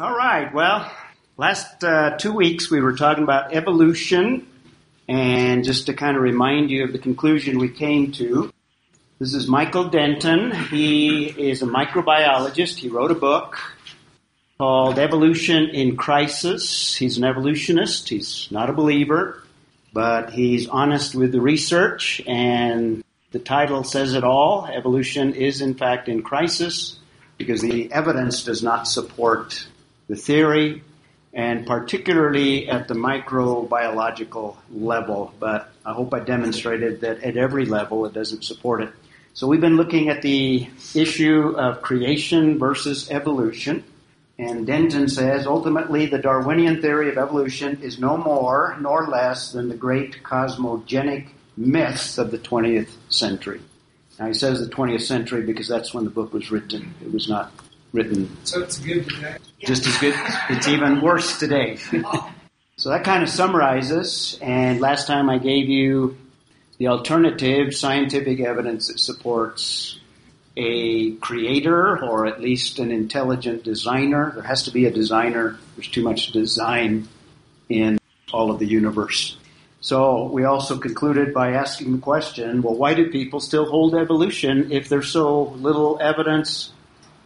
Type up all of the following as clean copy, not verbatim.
All right. Well, last 2 weeks we were talking about evolution, and just to kind of remind you of the conclusion we came to, this is Michael Denton. He is a microbiologist. He wrote a book called Evolution in Crisis. He's an evolutionist. He's not a believer, but he's honest with the research, and the title says it all. Evolution is, in fact, in crisis because the evidence does not support the theory, and particularly at the microbiological level. But I hope I demonstrated that at every level it doesn't support it. So we've been looking at the issue of creation versus evolution. And Denton says, ultimately, the Darwinian theory of evolution is no more nor less than the great cosmogenic myths of the 20th century. Now, he says the 20th century because that's when the book was written. It was not written. So it's good today. Just as good. It's even worse today. So that kind of summarizes. And last time I gave you the alternative scientific evidence that supports a creator or at least an intelligent designer. There has to be a designer. There's too much design in all of the universe. So we also concluded by asking the question, well, why do people still hold evolution if there's so little evidence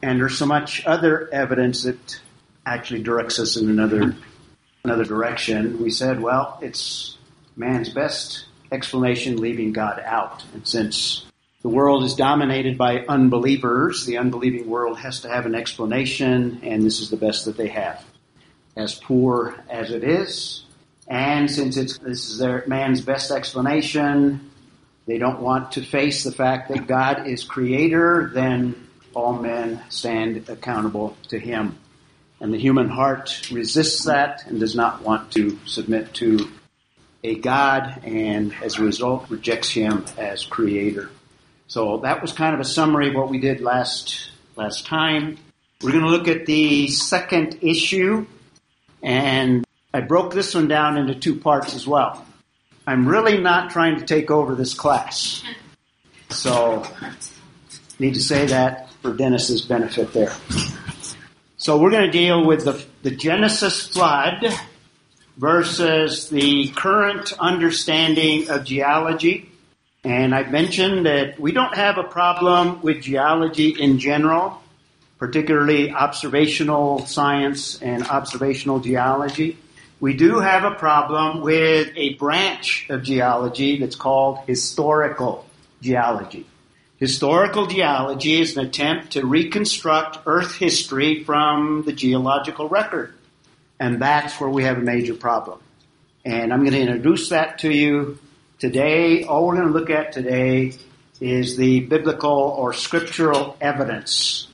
and there's so much other evidence that actually directs us in another direction? We said, well, it's man's best explanation leaving God out. And since the world is dominated by unbelievers, the unbelieving world has to have an explanation, and this is the best that they have, as poor as it is. And since this is man's best explanation, they don't want to face the fact that God is creator, then all men stand accountable to him. And the human heart resists that and does not want to submit to a God, and as a result rejects him as creator. So that was kind of a summary of what we did last time. We're going to look at the second issue, and I broke this one down into two parts as well. I'm really not trying to take over this class. So need to say that for Dennis's benefit there. So we're going to deal with the Genesis flood versus the current understanding of geology. And I mentioned that we don't have a problem with geology in general, particularly observational science and observational geology. We do have a problem with a branch of geology that's called historical geology. Historical geology is an attempt to reconstruct Earth history from the geological record. And that's where we have a major problem. And I'm going to introduce that to you today. All we're going to look at today is the biblical or scriptural evidence.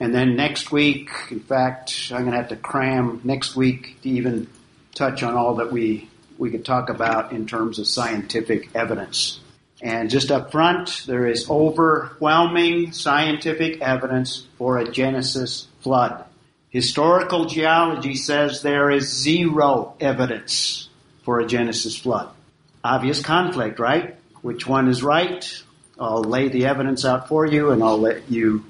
And then next week, in fact, I'm going to have to cram next week to even touch on all that we could talk about in terms of scientific evidence. And just up front, there is overwhelming scientific evidence for a Genesis flood. Historical geology says there is zero evidence for a Genesis flood. Obvious conflict, right? Which one is right? I'll lay the evidence out for you, and I'll let you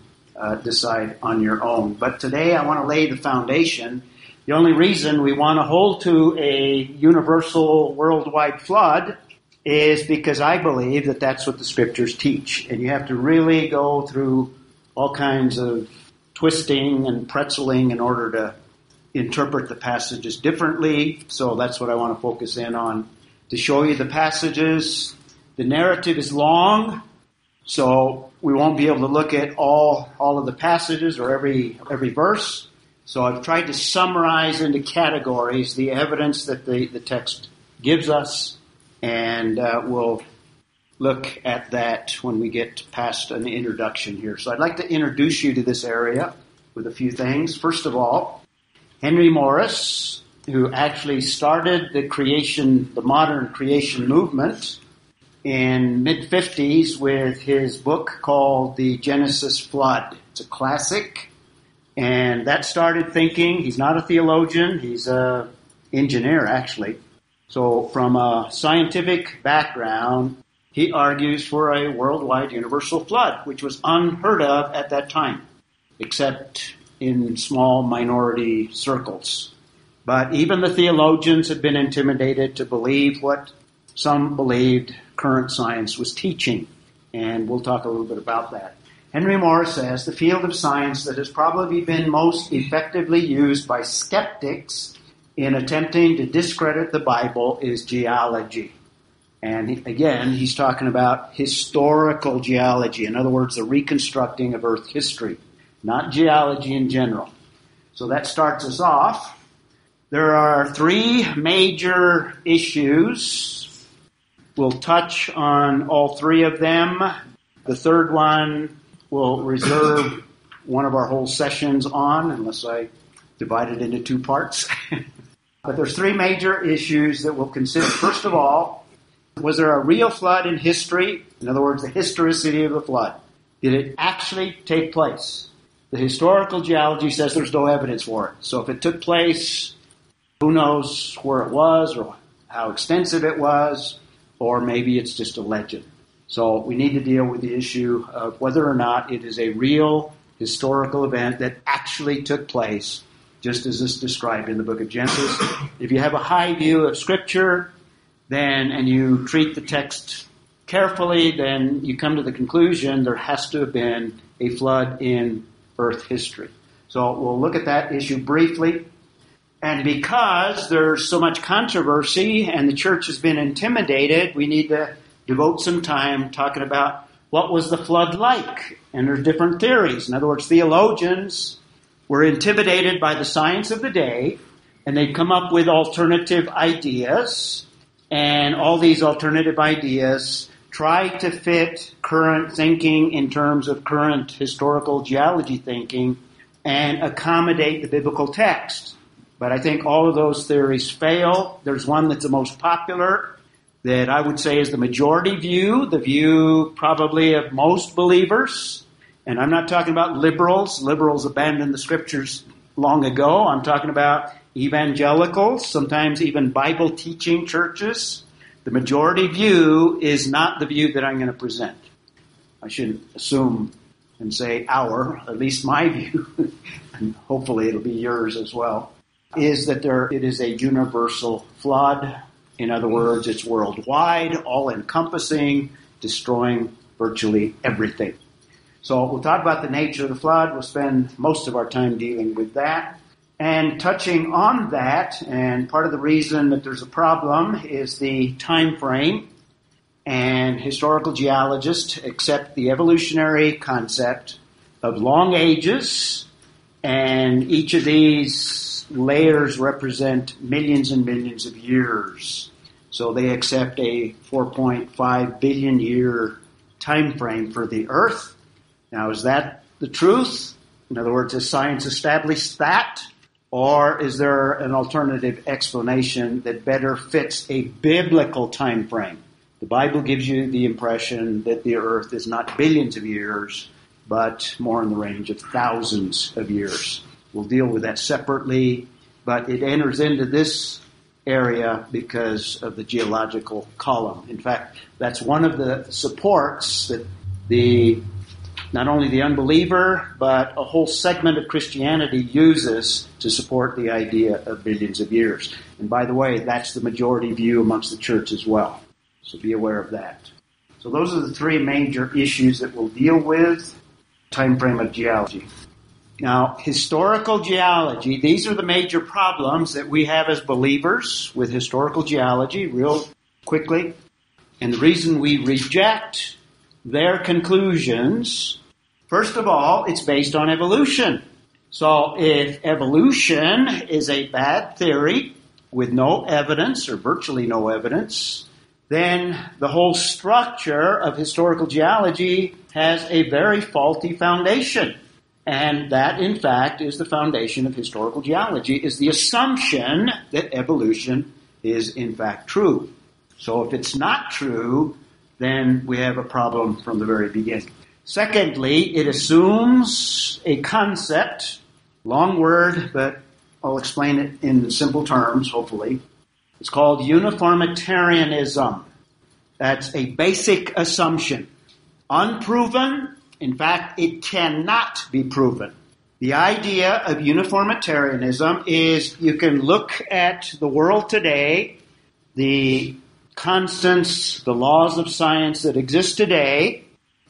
decide on your own. But today I want to lay the foundation. The only reason we want to hold to a universal worldwide flood is because I believe that that's what the scriptures teach. And you have to really go through all kinds of twisting and pretzeling in order to interpret the passages differently. So that's what I want to focus in on to show you the passages. The narrative is long, so we won't be able to look at all of the passages or every verse. So I've tried to summarize into categories the evidence that the text gives us, and we'll look at that when we get past an introduction here. So I'd like to introduce you to this area with a few things. First of all, Henry Morris, who actually started the modern creation movement in mid-50s with his book called The Genesis Flood. It's a classic. And that started thinking. He's not a theologian. He's an engineer, actually. So from a scientific background, he argues for a worldwide universal flood, which was unheard of at that time, except in small minority circles. But even the theologians had been intimidated to believe what some believed current science was teaching. And we'll talk a little bit about that. Henry Morris says, the field of science that has probably been most effectively used by skeptics in attempting to discredit the Bible is geology. And again, he's talking about historical geology. In other words, the reconstructing of Earth history, not geology in general. So that starts us off. There are three major issues. We'll touch on all three of them. The third one we'll reserve one of our whole sessions on, unless I divide it into two parts. But there's three major issues that we'll consider. First of all, was there a real flood in history? In other words, the historicity of the flood. Did it actually take place? The historical geology says there's no evidence for it. So if it took place, who knows where it was or how extensive it was, or maybe it's just a legend. So we need to deal with the issue of whether or not it is a real historical event that actually took place, just as it's described in the book of Genesis. If you have a high view of Scripture, then, and you treat the text carefully, then you come to the conclusion there has to have been a flood in Earth history. So we'll look at that issue briefly. And because there's so much controversy and the church has been intimidated, we need to devote some time talking about what was the flood like. And there's different theories. In other words, theologians were intimidated by the science of the day, and they'd come up with alternative ideas. And all these alternative ideas try to fit current thinking in terms of current historical geology thinking and accommodate the biblical text. But I think all of those theories fail. There's one that's the most popular that I would say is the majority view, the view probably of most believers. And I'm not talking about liberals. Liberals abandoned the Scriptures long ago. I'm talking about evangelicals, sometimes even Bible-teaching churches. The majority view is not the view that I'm going to present. I shouldn't assume and say our, at least my view, and hopefully it'll be yours as well, is that it is a universal flood. In other words, it's worldwide, all-encompassing, destroying virtually everything. So we'll talk about the nature of the flood. We'll spend most of our time dealing with that. And touching on that, and part of the reason that there's a problem is the time frame. And historical geologists accept the evolutionary concept of long ages, and each of these layers represent millions and millions of years. So they accept a 4.5 billion year time frame for the Earth. Now, is that the truth? In other words, has science established that? Or is there an alternative explanation that better fits a biblical time frame? The Bible gives you the impression that the Earth is not billions of years, but more in the range of thousands of years. We'll deal with that separately, but it enters into this area because of the geological column. In fact, that's one of the supports that not only the unbeliever, but a whole segment of Christianity uses to support the idea of billions of years. And by the way, that's the majority view amongst the church as well. So be aware of that. So those are the three major issues that we'll deal with. Time frame of geology. Now, historical geology, these are the major problems that we have as believers with historical geology, real quickly. And the reason we reject their conclusions, first of all, it's based on evolution. So if evolution is a bad theory with no evidence or virtually no evidence, then the whole structure of historical geology has a very faulty foundation. And that, in fact, is the foundation of historical geology, is the assumption that evolution is, in fact, true. So if it's not true, then we have a problem from the very beginning. Secondly, it assumes a concept, long word, but I'll explain it in simple terms, hopefully. It's called uniformitarianism. That's a basic assumption. Unproven, in fact, it cannot be proven. The idea of uniformitarianism is you can look at the world today, the constants, the laws of science that exist today,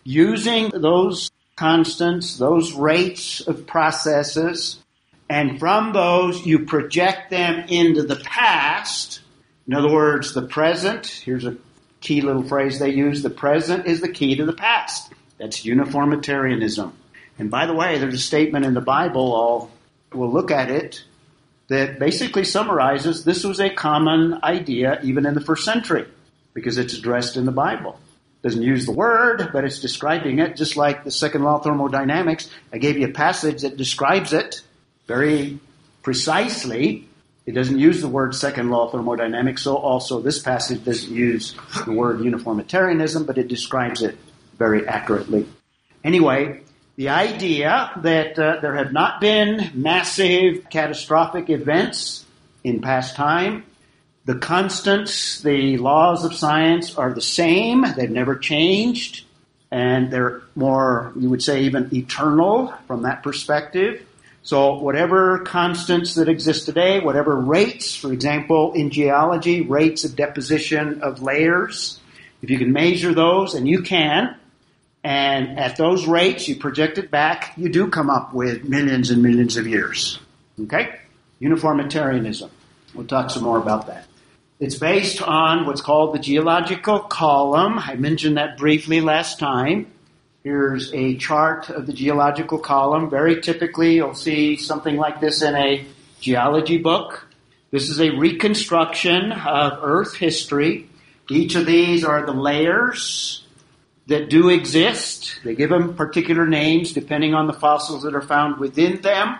using those constants, those rates of processes, and from those you project them into the past. In other words, the present, here's a key little phrase they use, the present is the key to the past. That's uniformitarianism. And by the way, there's a statement in the Bible, we'll look at it, that basically summarizes this was a common idea even in the first century, because it's addressed in the Bible. Doesn't use the word, but it's describing it, just like the second law of thermodynamics. I gave you a passage that describes it very precisely. It doesn't use the word second law of thermodynamics, so also this passage doesn't use the word uniformitarianism, but it describes it very accurately. Anyway, the idea that there have not been massive catastrophic events in past time. The constants, the laws of science are the same. They've never changed. And they're more, you would say, even eternal from that perspective. So whatever constants that exist today, whatever rates, for example, in geology, rates of deposition of layers, if you can measure those, and you can, and at those rates, you project it back, you do come up with millions and millions of years. Okay? Uniformitarianism. We'll talk some more about that. It's based on what's called the geological column. I mentioned that briefly last time. Here's a chart of the geological column. Very typically, you'll see something like this in a geology book. This is a reconstruction of Earth history. Each of these are the layers that do exist. They give them particular names depending on the fossils that are found within them.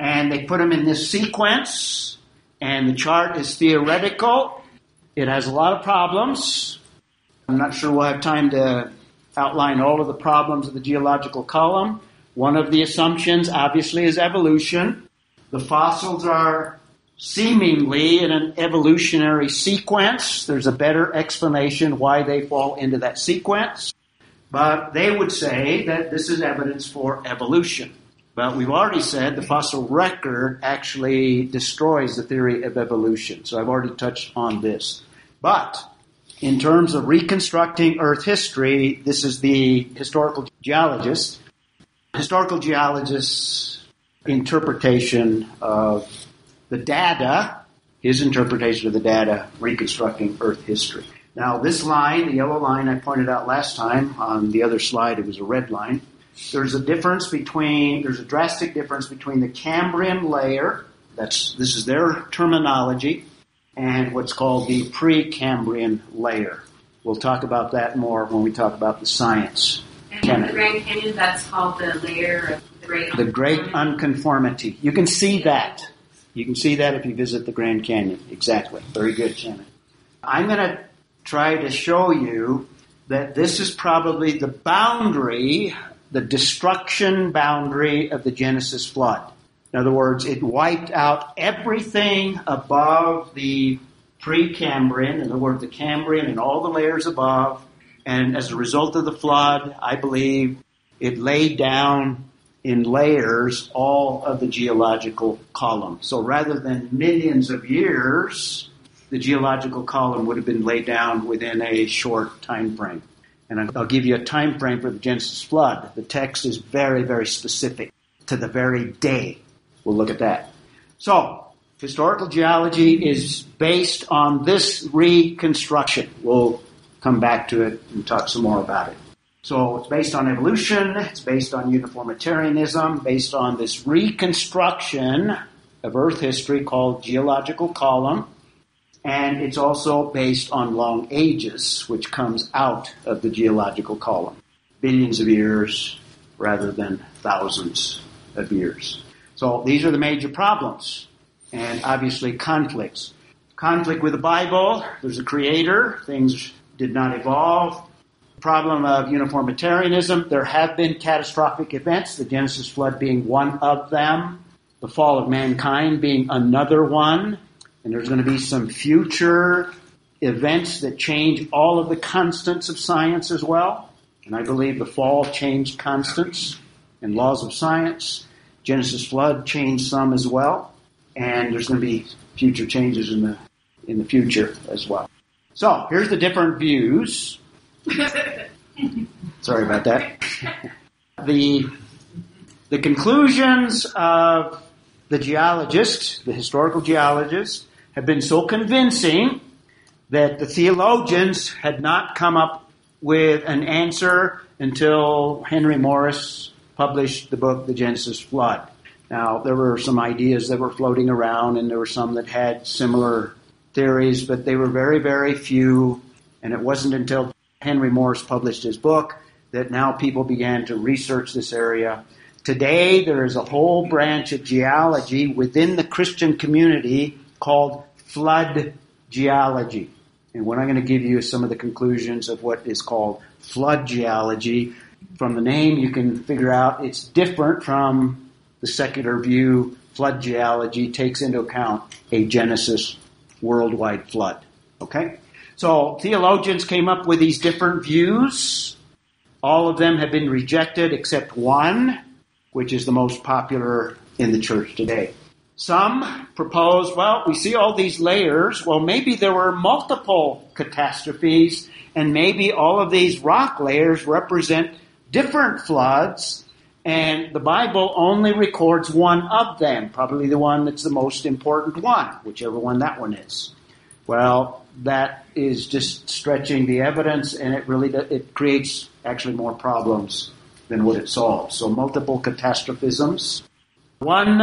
And they put them in this sequence. And the chart is theoretical. It has a lot of problems. I'm not sure we'll have time to outline all of the problems of the geological column. One of the assumptions, obviously, is evolution. The fossils are seemingly in an evolutionary sequence. There's a better explanation why they fall into that sequence. But they would say that this is evidence for evolution. But we've already said the fossil record actually destroys the theory of evolution. So I've already touched on this. But in terms of reconstructing Earth history, this is the historical geologist. Historical geologist's interpretation of the data, his interpretation of the data, reconstructing Earth history. Now, this line, the yellow line I pointed out last time, on the other slide it was a red line. There's a drastic difference between the Cambrian layer, this is their terminology, and what's called the pre-Cambrian layer. We'll talk about that more when we talk about the science. And in the Grand Canyon, that's called the layer of the great unconformity. You can see that. You can see that if you visit the Grand Canyon. Exactly. Very good, Shannon. I'm going to try to show you that this is probably the boundary, the destruction boundary of the Genesis flood. In other words, it wiped out everything above the pre-Cambrian, in other words, the Cambrian and all the layers above, and as a result of the flood, I believe it laid down in layers all of the geological column. So rather than millions of years, the geological column would have been laid down within a short time frame. And I'll give you a time frame for the Genesis flood. The text is very, very specific to the very day. We'll look at that. So, historical geology is based on this reconstruction. We'll come back to it and talk some more about it. So, it's based on evolution, it's based on uniformitarianism, based on this reconstruction of Earth history called geological column. And it's also based on long ages, which comes out of the geological column. Billions of years rather than thousands of years. So these are the major problems. And obviously conflicts. Conflict with the Bible. There's a creator. Things did not evolve. Problem of uniformitarianism. There have been catastrophic events, the Genesis flood being one of them. The fall of mankind being another one. And there's going to be some future events that change all of the constants of science as well. And I believe the fall changed constants and laws of science, Genesis Flood changed some as well, and there's going to be future changes in the future as well. So here's the different views. Sorry about that. The conclusions of the geologists, the historical geologists, have been so convincing that the theologians had not come up with an answer until Henry Morris published the book, The Genesis Flood. Now, there were some ideas that were floating around, and there were some that had similar theories, but they were very, very few, and it wasn't until Henry Morris published his book that now people began to research this area. Today, there is a whole branch of geology within the Christian community called flood geology. And what I'm going to give you is some of the conclusions of what is called flood geology. From the name, you can figure out it's different from the secular view. Flood geology takes into account a Genesis worldwide flood. Okay? So theologians came up with these different views. All of them have been rejected except one, which is the most popular in the church today. Some propose, well, we see all these layers. Well, maybe there were multiple catastrophes, and maybe all of these rock layers represent different floods, and the Bible only records one of them, probably the one that's the most important one, whichever one that one is. Well, that is just stretching the evidence, and it creates actually more problems than what it solves. So multiple catastrophisms. One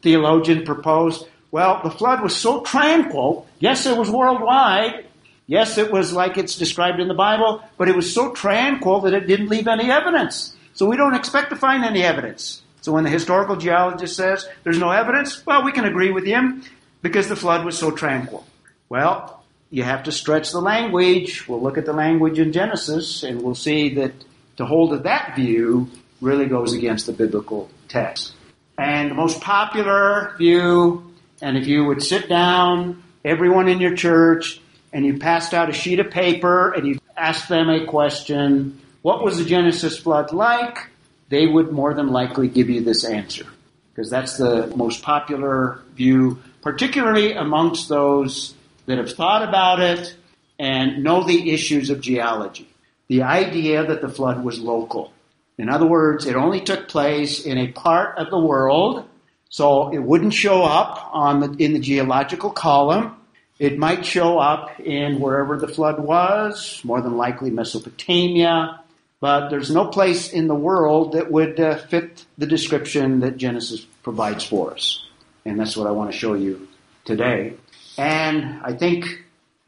theologian proposed, well, the flood was so tranquil. Yes, it was worldwide. Yes, it was like it's described in the Bible, but it was so tranquil that it didn't leave any evidence. So we don't expect to find any evidence. So when the historical geologist says there's no evidence, well, we can agree with him because the flood was so tranquil. Well, you have to stretch the language. We'll look at the language in Genesis, and we'll see that to hold to that view really goes against the biblical text. And the most popular view, and if you would sit down, everyone in your church, and you passed out a sheet of paper, and you asked them a question, what was the Genesis flood like? They would more than likely give you this answer, because that's the most popular view, particularly amongst those that have thought about it and know the issues of geology. The idea that the flood was local. In other words, it only took place in a part of the world, so it wouldn't show up in the geological column. It might show up in wherever the flood was, more than likely Mesopotamia, but there's no place in the world that would fit the description that Genesis provides for us. And that's what I want to show you today. And I think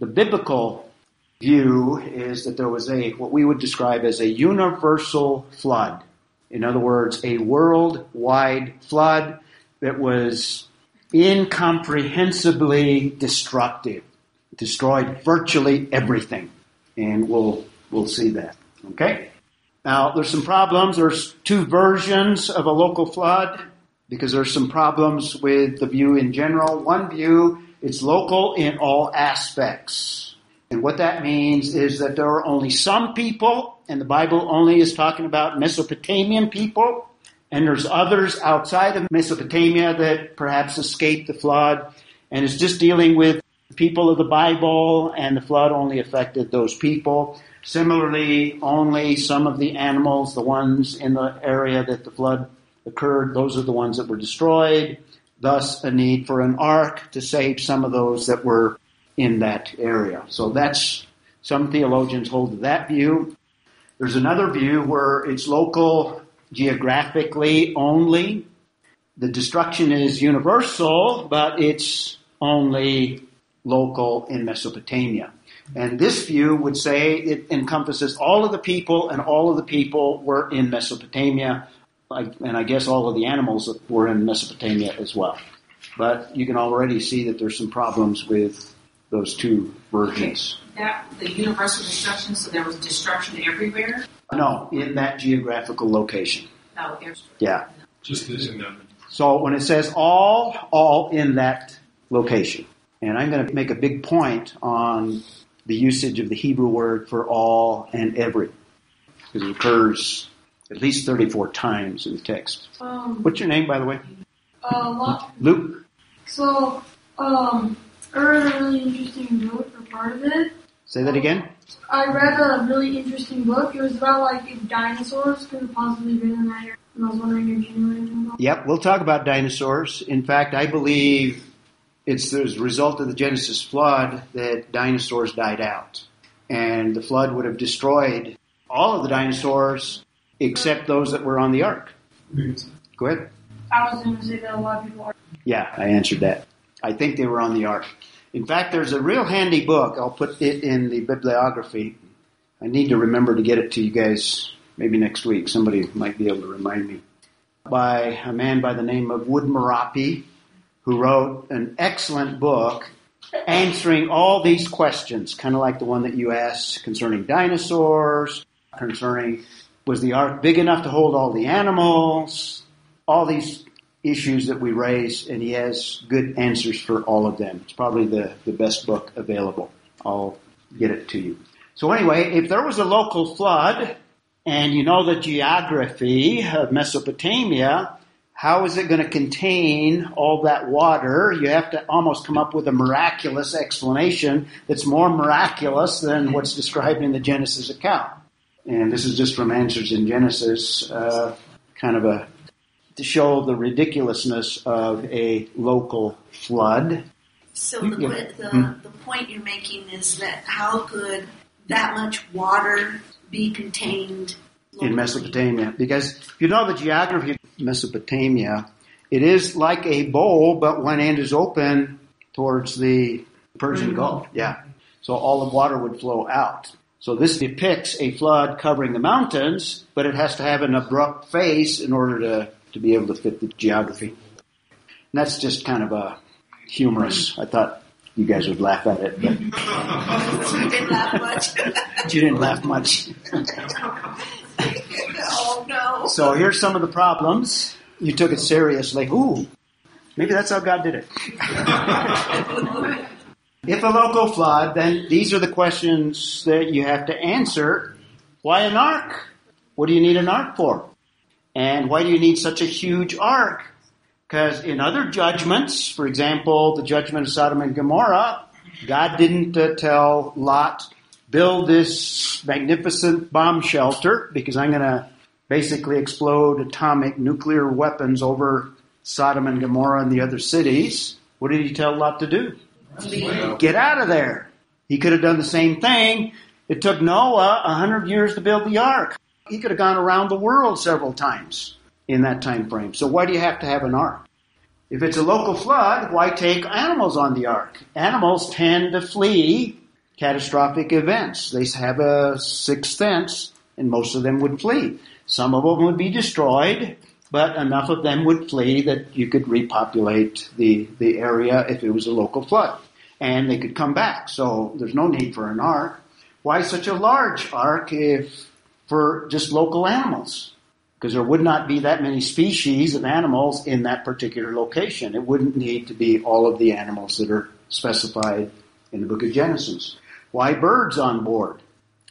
the biblical view is that there was what we would describe as a universal flood. In other words, a worldwide flood that was incomprehensibly destructive. It destroyed virtually everything. And we'll see that. Okay? Now, there's some problems. There's two versions of a local flood because there's some problems with the view in general. One view, it's local in all aspects. And what that means is that there are only some people, and the Bible only is talking about Mesopotamian people, and there's others outside of Mesopotamia that perhaps escaped the flood, and it's just dealing with people of the Bible, and the flood only affected those people. Similarly, only some of the animals, the ones in the area that the flood occurred, those are the ones that were destroyed, thus a need for an ark to save some of those that were in that area. So that's, some theologians hold to that view. There's another view where it's local geographically only. The destruction is universal, but it's only local in Mesopotamia. And this view would say it encompasses all of the people, and all of the people were in Mesopotamia, and I guess all of the animals were in Mesopotamia as well. But you can already see that there's some problems with those two versions. That the universal destruction, so there was destruction everywhere? No, in that geographical location. Oh, yeah. Just losing them. So when it says all in that location. And I'm going to make a big point on the usage of the Hebrew word for all and every, because it occurs at least 34 times in the text. What's your name, by the way? Luke. So, I read a really interesting book for part of it. Say that again? I read a really interesting book. It was about, if dinosaurs could have possibly been in that area. And I was wondering if you knew anything about it. Yep, we'll talk about dinosaurs. In fact, I believe it's the result of the Genesis flood that dinosaurs died out. And the flood would have destroyed all of the dinosaurs except those that were on the ark. Go ahead. I was going to say that a lot of people are. Yeah, I answered that. I think they were on the ark. In fact, there's a real handy book. I'll put it in the bibliography. I need to remember to get it to you guys maybe next week. Somebody might be able to remind me. By a man by the name of Woodmorappe, who wrote an excellent book answering all these questions, kind of like the one that you asked concerning dinosaurs, concerning was the ark big enough to hold all the animals, all these issues that we raise, and he has good answers for all of them. It's probably the best book available. I'll get it to you. So anyway, if there was a local flood, and you know the geography of Mesopotamia, how is it going to contain all that water? You have to almost come up with a miraculous explanation that's more miraculous than what's described in the Genesis account. And this is just from Answers in Genesis, to show the ridiculousness of a local flood. So the point you're making is that how could that much water be contained locally? In Mesopotamia? Because if you know the geography of Mesopotamia, it is like a bowl, but one end is open towards the Persian Gulf. Yeah. So all the water would flow out. So this depicts a flood covering the mountains, but it has to have an abrupt face in order to be able to fit the geography. And that's just kind of a humorous. I thought you guys would laugh at it, but you didn't laugh much. You didn't laugh much. Oh no. So here's some of the problems. You took it seriously. Ooh, maybe that's how God did it. If a local flood, then these are the questions that you have to answer. Why an ark? What do you need an ark for? And why do you need such a huge ark? Because in other judgments, for example, the judgment of Sodom and Gomorrah, God didn't tell Lot, build this magnificent bomb shelter because I'm going to basically explode atomic nuclear weapons over Sodom and Gomorrah and the other cities. What did he tell Lot to do? Get out of there. He could have done the same thing. It took Noah 100 years to build the ark. He could have gone around the world several times in that time frame. So why do you have to have an ark? If it's a local flood, why take animals on the ark? Animals tend to flee catastrophic events. They have a sixth sense, and most of them would flee. Some of them would be destroyed, but enough of them would flee that you could repopulate the area if it was a local flood. And they could come back, so there's no need for an ark. Why such a large ark if for just local animals? Because there would not be that many species of animals in that particular location. It wouldn't need to be all of the animals that are specified in the book of Genesis. Why birds on board?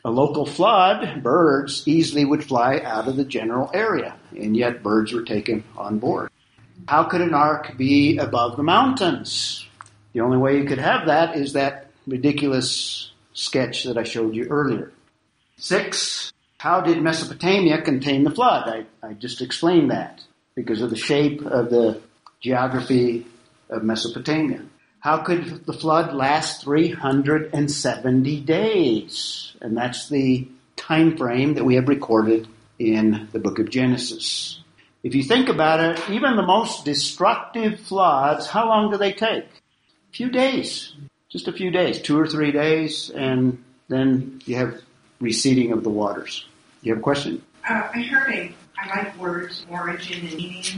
A local flood, birds easily would fly out of the general area, and yet birds were taken on board. How could an ark be above the mountains? The only way you could have that is that ridiculous sketch that I showed you earlier. 6. How did Mesopotamia contain the flood? I just explained that because of the shape of the geography of Mesopotamia. How could the flood last 370 days? And that's the time frame that we have recorded in the book of Genesis. If you think about it, even the most destructive floods, how long do they take? A few days. Just a few days. 2 or 3 days, and then you have receding of the waters. You have a question? I like words, origin and meanings.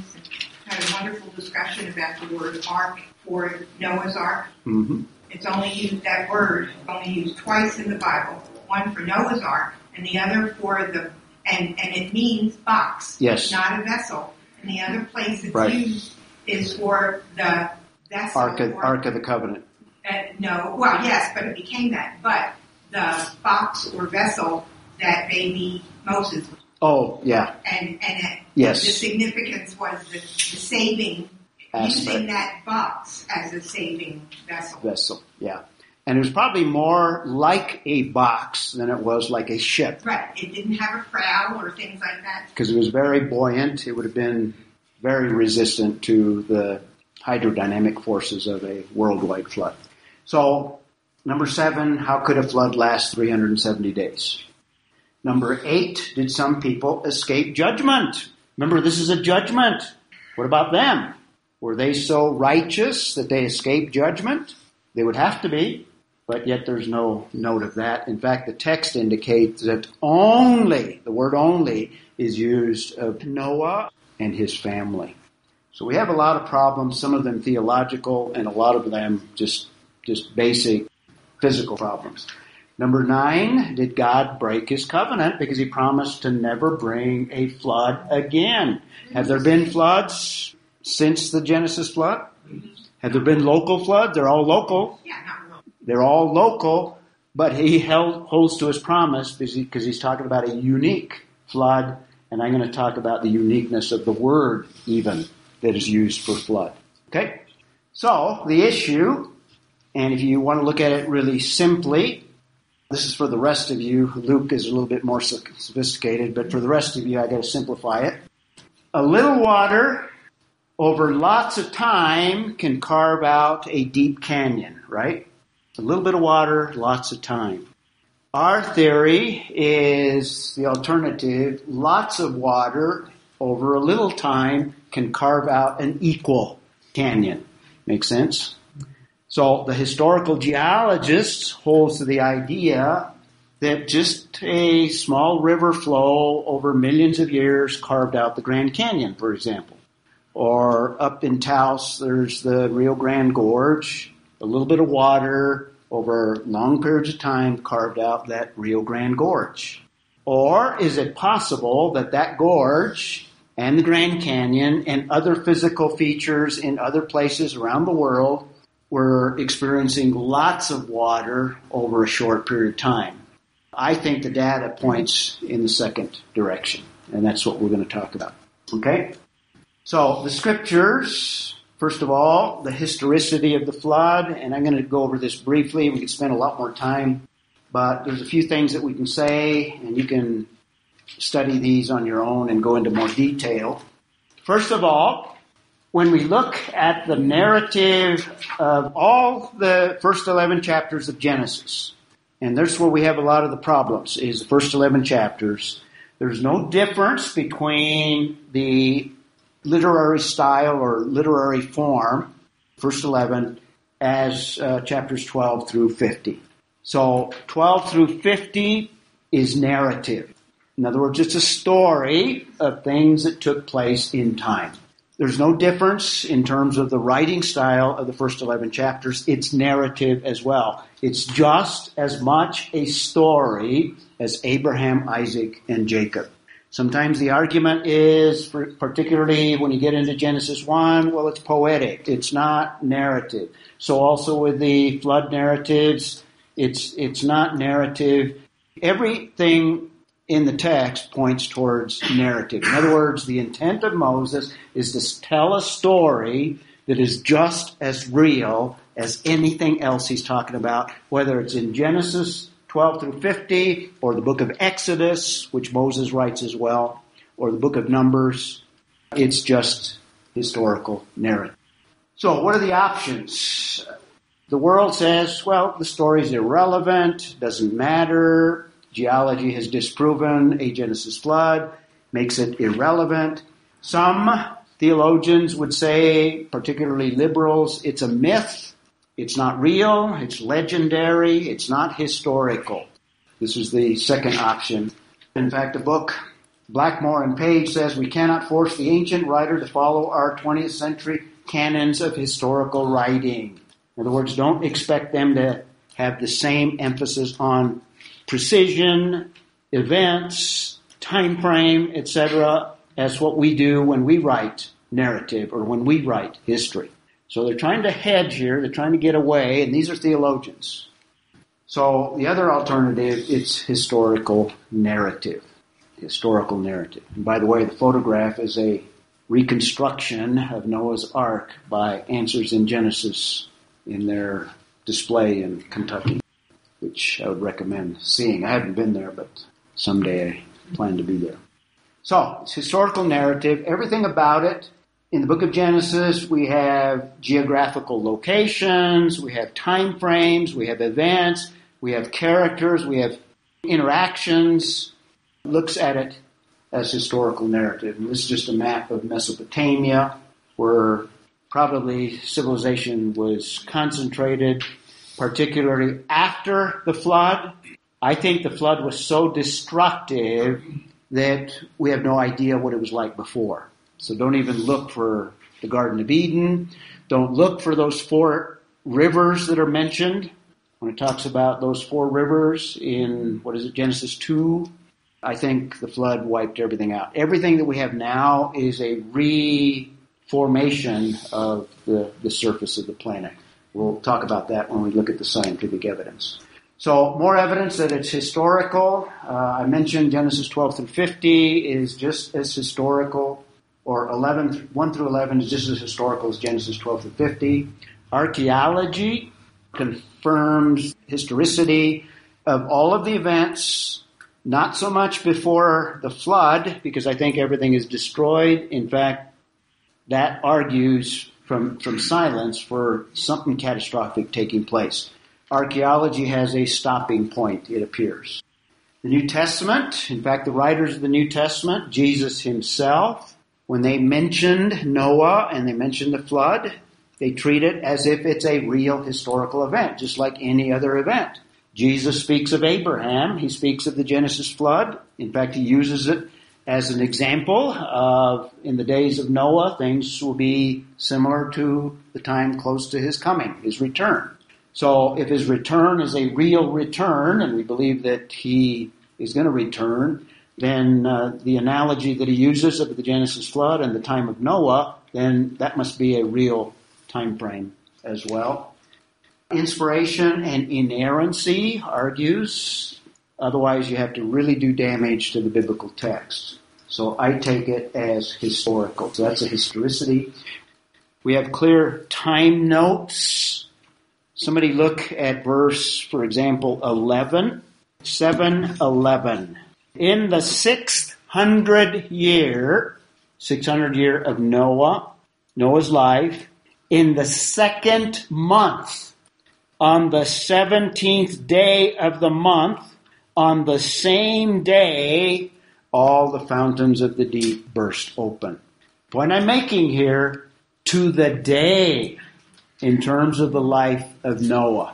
I had a wonderful discussion about the word ark or Noah's ark. Mm-hmm. It's only used, that word, only used twice in the Bible. One for Noah's ark and the other for the, and it means box. Yes. Not a vessel. And the other place it's right. Used is for the vessel. Ark of the Covenant. Yes, but it became that. But the box or vessel that maybe Moses Oh, yeah. And yes. The significance was the saving, aspect. Using that box as a saving vessel. Vessel, yeah. And it was probably more like a box than it was like a ship. Right. It didn't have a prow or things like that. Because it was very buoyant. It would have been very resistant to the hydrodynamic forces of a worldwide flood. So, number 7, how could a flood last 370 days? Number 8, did some people escape judgment? Remember, this is a judgment. What about them? Were they so righteous that they escaped judgment? They would have to be, but yet there's no note of that. In fact, the text indicates that only, the word only, is used of Noah and his family. So we have a lot of problems, some of them theological, and a lot of them just basic physical problems. Number 9, did God break his covenant because he promised to never bring a flood again? Have there been floods since the Genesis flood? Have there been local floods? They're all local. Yeah, not local. They're all local, but he holds to his promise because he's talking about a unique flood, and I'm going to talk about the uniqueness of the word even that is used for flood. Okay? So, the issue, and if you want to look at it really simply, this is for the rest of you. Luke is a little bit more sophisticated, but for the rest of you, I got to simplify it. A little water over lots of time can carve out a deep canyon, right? A little bit of water, lots of time. Our theory is the alternative. Lots of water over a little time can carve out an equal canyon. Make sense? So the historical geologists hold to the idea that just a small river flow over millions of years carved out the Grand Canyon, for example. Or up in Taos, there's the Rio Grande Gorge. A little bit of water over long periods of time carved out that Rio Grande Gorge. Or is it possible that that gorge and the Grand Canyon and other physical features in other places around the world were experiencing lots of water over a short period of time? I think the data points in the second direction, and that's what we're going to talk about. Okay? So, the scriptures, first of all, the historicity of the flood, and I'm going to go over this briefly. We could spend a lot more time, but there's a few things that we can say, and you can study these on your own and go into more detail. First of all, when we look at the narrative of all the first 11 chapters of Genesis, and that's where we have a lot of the problems, is the first 11 chapters, there's no difference between the literary style or literary form, first 11, as chapters 12 through 50. So 12 through 50 is narrative. In other words, it's a story of things that took place in time. There's no difference in terms of the writing style of the first 11 chapters. It's narrative as well. It's just as much a story as Abraham, Isaac, and Jacob. Sometimes the argument is, particularly when you get into Genesis 1, well, it's poetic. It's not narrative. So also with the flood narratives, it's not narrative. Everything in the text points towards narrative. In other words, the intent of Moses is to tell a story that is just as real as anything else he's talking about, whether it's in Genesis 12 through 50, or the book of Exodus, which Moses writes as well, or the book of Numbers. It's just historical narrative. So what are the options? The world says, well, the story's irrelevant, doesn't matter, geology has disproven a Genesis flood, makes it irrelevant. Some theologians would say, particularly liberals, it's a myth. It's not real, it's legendary, it's not historical. This is the second option. In fact, the book Blackmore and Page says, we cannot force the ancient writer to follow our 20th century canons of historical writing. In other words, don't expect them to have the same emphasis on precision, events, time frame, etc., as what we do when we write narrative or when we write history. So they're trying to hedge here, they're trying to get away, and these are theologians. So the other alternative, it's historical narrative. historical narrative. And by the way, the photograph is a reconstruction of Noah's Ark by Answers in Genesis in their display in Kentucky, which I would recommend seeing. I haven't been there, but someday I plan to be there. So, it's historical narrative, everything about it. In the book of Genesis, we have geographical locations, we have time frames, we have events, we have characters, we have interactions. Looks at it as historical narrative. And this is just a map of Mesopotamia, where probably civilization was concentrated, particularly after the flood. I think the flood was so destructive that we have no idea what it was like before. So don't even look for the Garden of Eden. Don't look for those four rivers that are mentioned. When it talks about those four rivers in, Genesis 2, I think the flood wiped everything out. Everything that we have now is a reformation of the surface of the planet. We'll talk about that when we look at the scientific evidence. So more evidence that it's historical. I mentioned Genesis 12 through 50 is just as historical, or 1 through 11 is just as historical as Genesis 12 through 50. Archaeology confirms historicity of all of the events, not so much before the flood, because I think everything is destroyed. In fact, that argues from silence for something catastrophic taking place. Archaeology has a stopping point, it appears. The New Testament, in fact, the writers of the New Testament, Jesus himself, when they mentioned Noah and they mentioned the flood, they treat it as if it's a real historical event, just like any other event. Jesus speaks of Abraham. He speaks of the Genesis flood. In fact, he uses it as an example of, in the days of Noah, things will be similar to the time close to his coming, his return. So if his return is a real return, and we believe that he is going to return, then the analogy that he uses of the Genesis flood and the time of Noah, then that must be a real time frame as well. Inspiration and inerrancy argues, otherwise you have to really do damage to the biblical text. So I take it as historical. So that's a historicity. We have clear time notes. Somebody look at verse, for example, 11. 7:11. In the 600 year of Noah's life, in the second month, on the 17th day of the month, on the same day, all the fountains of the deep burst open. The point I'm making here, to the day, in terms of the life of Noah.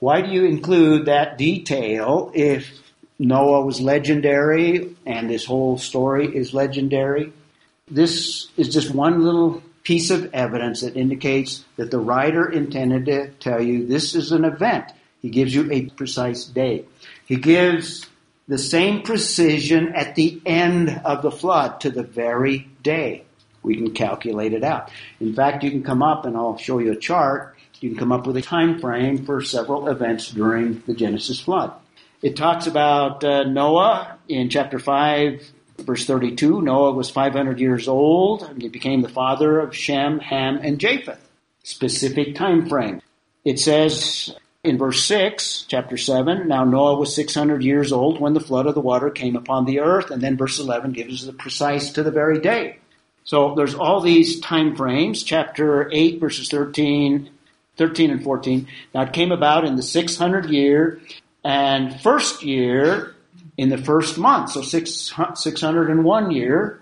Why do you include that detail if Noah was legendary and this whole story is legendary? This is just one little piece of evidence that indicates that the writer intended to tell you this is an event. He gives you a precise date. He gives the same precision at the end of the flood to the very day. We can calculate it out. In fact, you can come up, and I'll show you a chart, you can come up with a time frame for several events during the Genesis flood. It talks about Noah in chapter 5, verse 32, Noah was 500 years old, and he became the father of Shem, Ham, and Japheth. Specific time frame. It says in verse 6, chapter 7, now Noah was 600 years old when the flood of the water came upon the earth, and then verse 11 gives the precise to the very day. So there's all these time frames. Chapter 8, verses 13 and 14. Now it came about in the 600 year and first year, in the first month, so 601 year,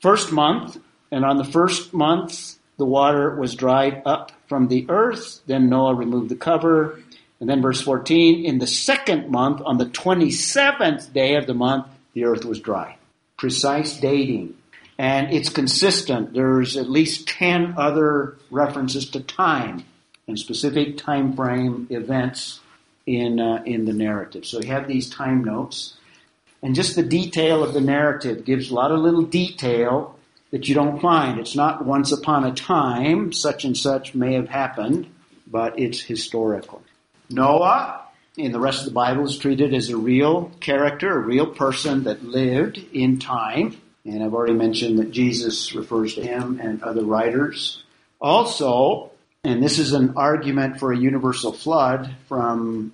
first month, and on the first month, the water was dried up from the earth. Then Noah removed the cover. And then verse 14, in the second month, on the 27th day of the month, the earth was dry. Precise dating. And it's consistent. There's at least 10 other references to time and specific time frame events in the narrative. So you have these time notes. And just the detail of the narrative gives a lot of little detail that you don't find. It's not once upon a time, such and such may have happened, but it's historical. Noah, in the rest of the Bible is treated as a real character, a real person that lived in time. And I've already mentioned that Jesus refers to him and other writers. Also, and this is an argument for a universal flood from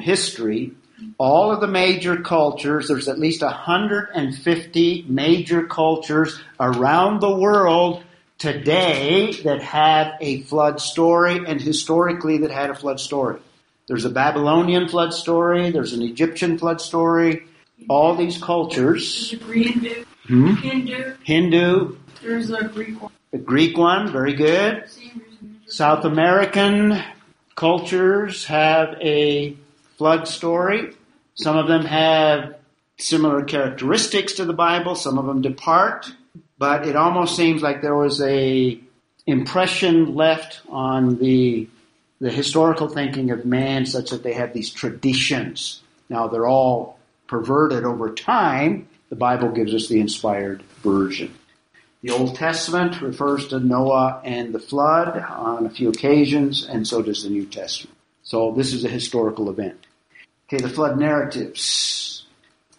history, all of the major cultures, there's at least 150 major cultures around the world today that have a flood story, and historically that had a flood story. There's a Babylonian flood story. There's an Egyptian flood story. All these cultures. The Hindu. Hindu. There's a Greek one. The Greek one, very good. South American cultures have a flood story. Some of them have similar characteristics to the Bible. Some of them depart. But it almost seems like there was a impression left on the historical thinking of man such that they have these traditions. Now, they're all perverted over time. The Bible gives us the inspired version. The Old Testament refers to Noah and the flood on a few occasions, and so does the New Testament. So this is a historical event. Okay, the flood narratives.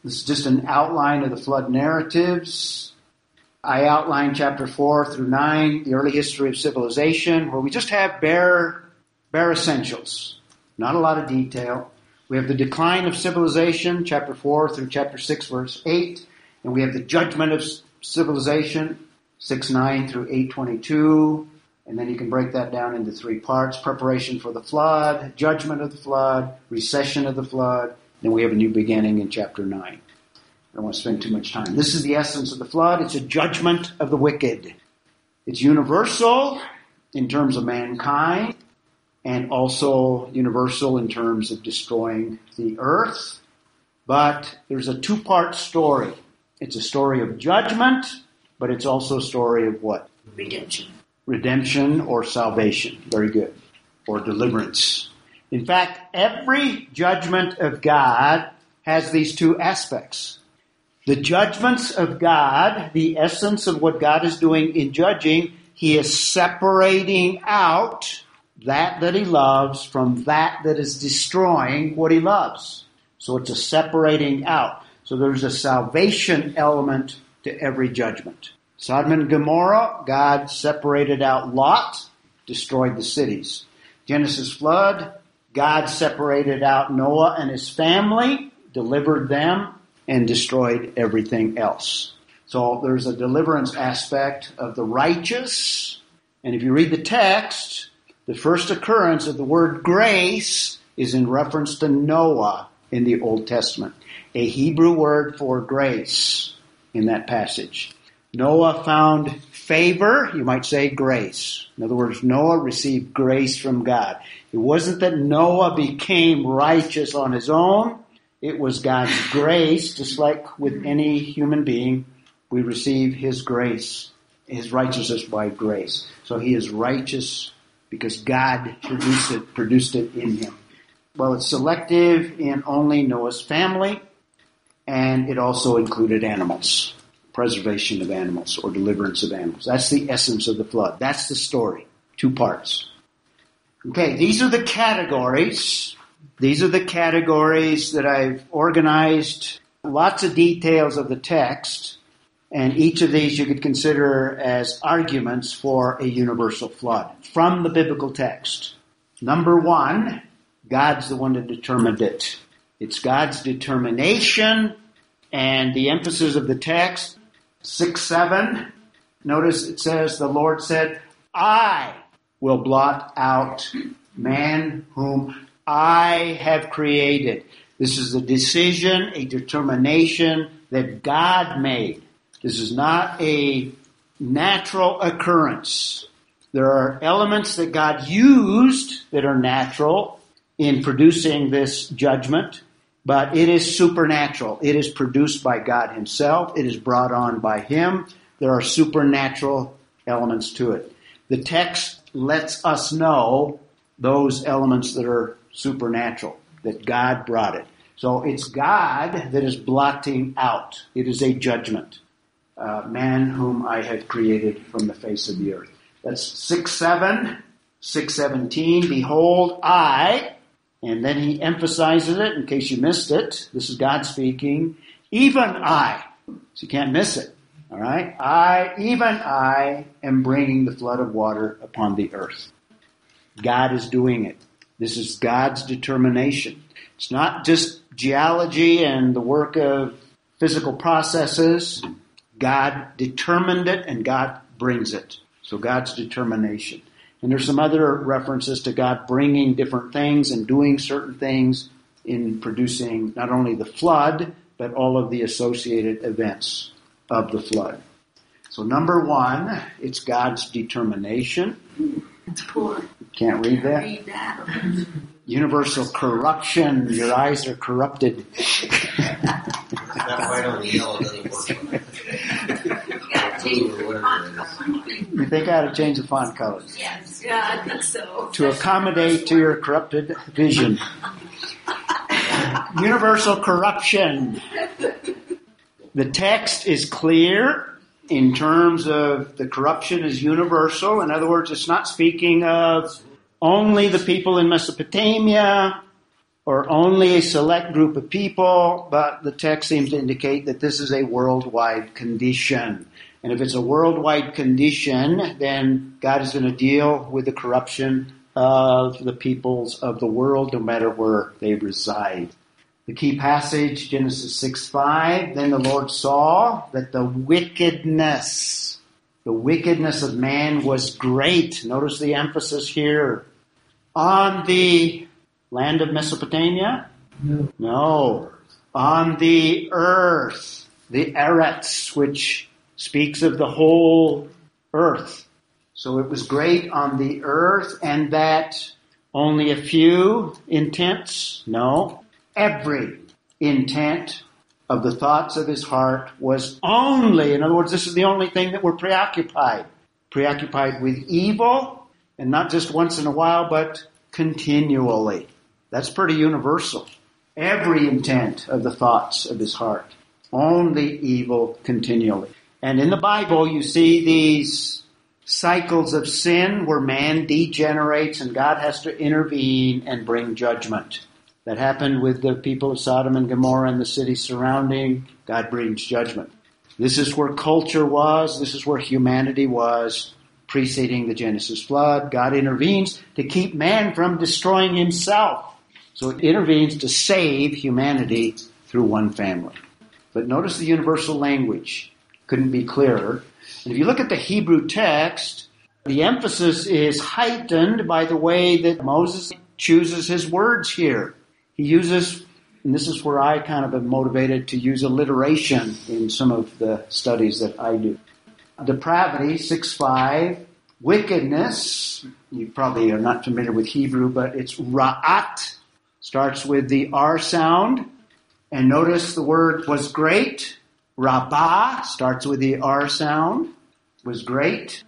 This is just an outline of the flood narratives. I outlined chapter 4 through 9, the early history of civilization, where we just have bare essentials, not a lot of detail. We have the decline of civilization, chapter 4 through chapter 6, verse 8. And we have the judgment of civilization, 6:9 through 8:22. And then you can break that down into three parts. Preparation for the flood, judgment of the flood, recession of the flood. Then we have a new beginning in chapter 9. I don't want to spend too much time. This is the essence of the flood. It's a judgment of the wicked. It's universal in terms of mankind, and also universal in terms of destroying the earth. But there's a two-part story. It's a story of judgment, but it's also a story of what? Redemption. Redemption or salvation. Very good. Or deliverance. In fact, every judgment of God has these two aspects. The judgments of God, the essence of what God is doing in judging, He is separating out that He loves from that is destroying what He loves. So it's a separating out. So there's a salvation element to every judgment. Sodom and Gomorrah, God separated out Lot, destroyed the cities. Genesis flood, God separated out Noah and his family, delivered them, and destroyed everything else. So there's a deliverance aspect of the righteous. And if you read the text, the first occurrence of the word grace is in reference to Noah in the Old Testament, a Hebrew word for grace in that passage. Noah found favor, you might say grace. In other words, Noah received grace from God. It wasn't that Noah became righteous on his own. It was God's grace, just like with any human being, we receive His grace, His righteousness by grace. So He is righteous because God produced it in him. Well, it's selective in only Noah's family, and it also included animals, preservation of animals or deliverance of animals. That's the essence of the flood. That's the story, two parts. Okay, these are the categories. These are the categories that I've organized, lots of details of the text, and each of these you could consider as arguments for a universal flood from the biblical text. Number one, God's the one that determined it. It's God's determination, and the emphasis of the text, 6:7. Notice it says, the Lord said, I will blot out man whom I have created. This is a decision, a determination that God made. This is not a natural occurrence. There are elements that God used that are natural in producing this judgment, but it is supernatural. It is produced by God Himself. It is brought on by Him. There are supernatural elements to it. The text lets us know those elements that are supernatural, that God brought it. So it's God that is blotting out. It is a judgment. Man whom I have created from the face of the earth. That's 6:7, 6:17. Behold, I, And then he emphasizes it, in case you missed it. This is God speaking. Even I. So you can't miss it. All right? Even I am bringing the flood of water upon the earth. God is doing it. This is God's determination. It's not just geology and the work of physical processes. God determined it and God brings it. So God's determination. And there's some other references to God bringing different things and doing certain things in producing not only the flood, but all of the associated events of the flood. So number one, it's God's determination. It's poor. Can't read that? Read that. Universal corruption. Your eyes are corrupted. That white on the yellow doesn't work. You think I ought to change the font color? Yes, yeah, I think so. To accommodate to your corrupted vision. Universal corruption. The text is clear in terms of the corruption is universal. In other words, it's not speaking of only the people in Mesopotamia or only a select group of people, but the text seems to indicate that this is a worldwide condition. And if it's a worldwide condition, then God is going to deal with the corruption of the peoples of the world, no matter where they reside. The key passage, Genesis 6:5, then the Lord saw that the wickedness of man was great. Notice the emphasis here. On the land of Mesopotamia? No. On the earth, the Eretz, which speaks of the whole earth. So it was great on the earth, and that only a few intents? No. Every intent of the thoughts of his heart was only, in other words, this is the only thing that we're preoccupied with evil, and not just once in a while, but continually. That's pretty universal. Every intent of the thoughts of his heart, only evil continually. And in the Bible, you see these cycles of sin where man degenerates and God has to intervene and bring judgment. That happened with the people of Sodom and Gomorrah and the cities surrounding. God brings judgment. This is where culture was. This is where humanity was preceding the Genesis flood. God intervenes to keep man from destroying himself. So it intervenes to save humanity through one family. But notice the universal language. Couldn't be clearer. And if you look at the Hebrew text, the emphasis is heightened by the way that Moses chooses his words here. He uses, and this is where I kind of am motivated to use alliteration in some of the studies that I do. Depravity, 6:5. Wickedness, you probably are not familiar with Hebrew, but it's ra'at, starts with the R sound. And notice the word was great. Rabbah, starts with the R sound, was great.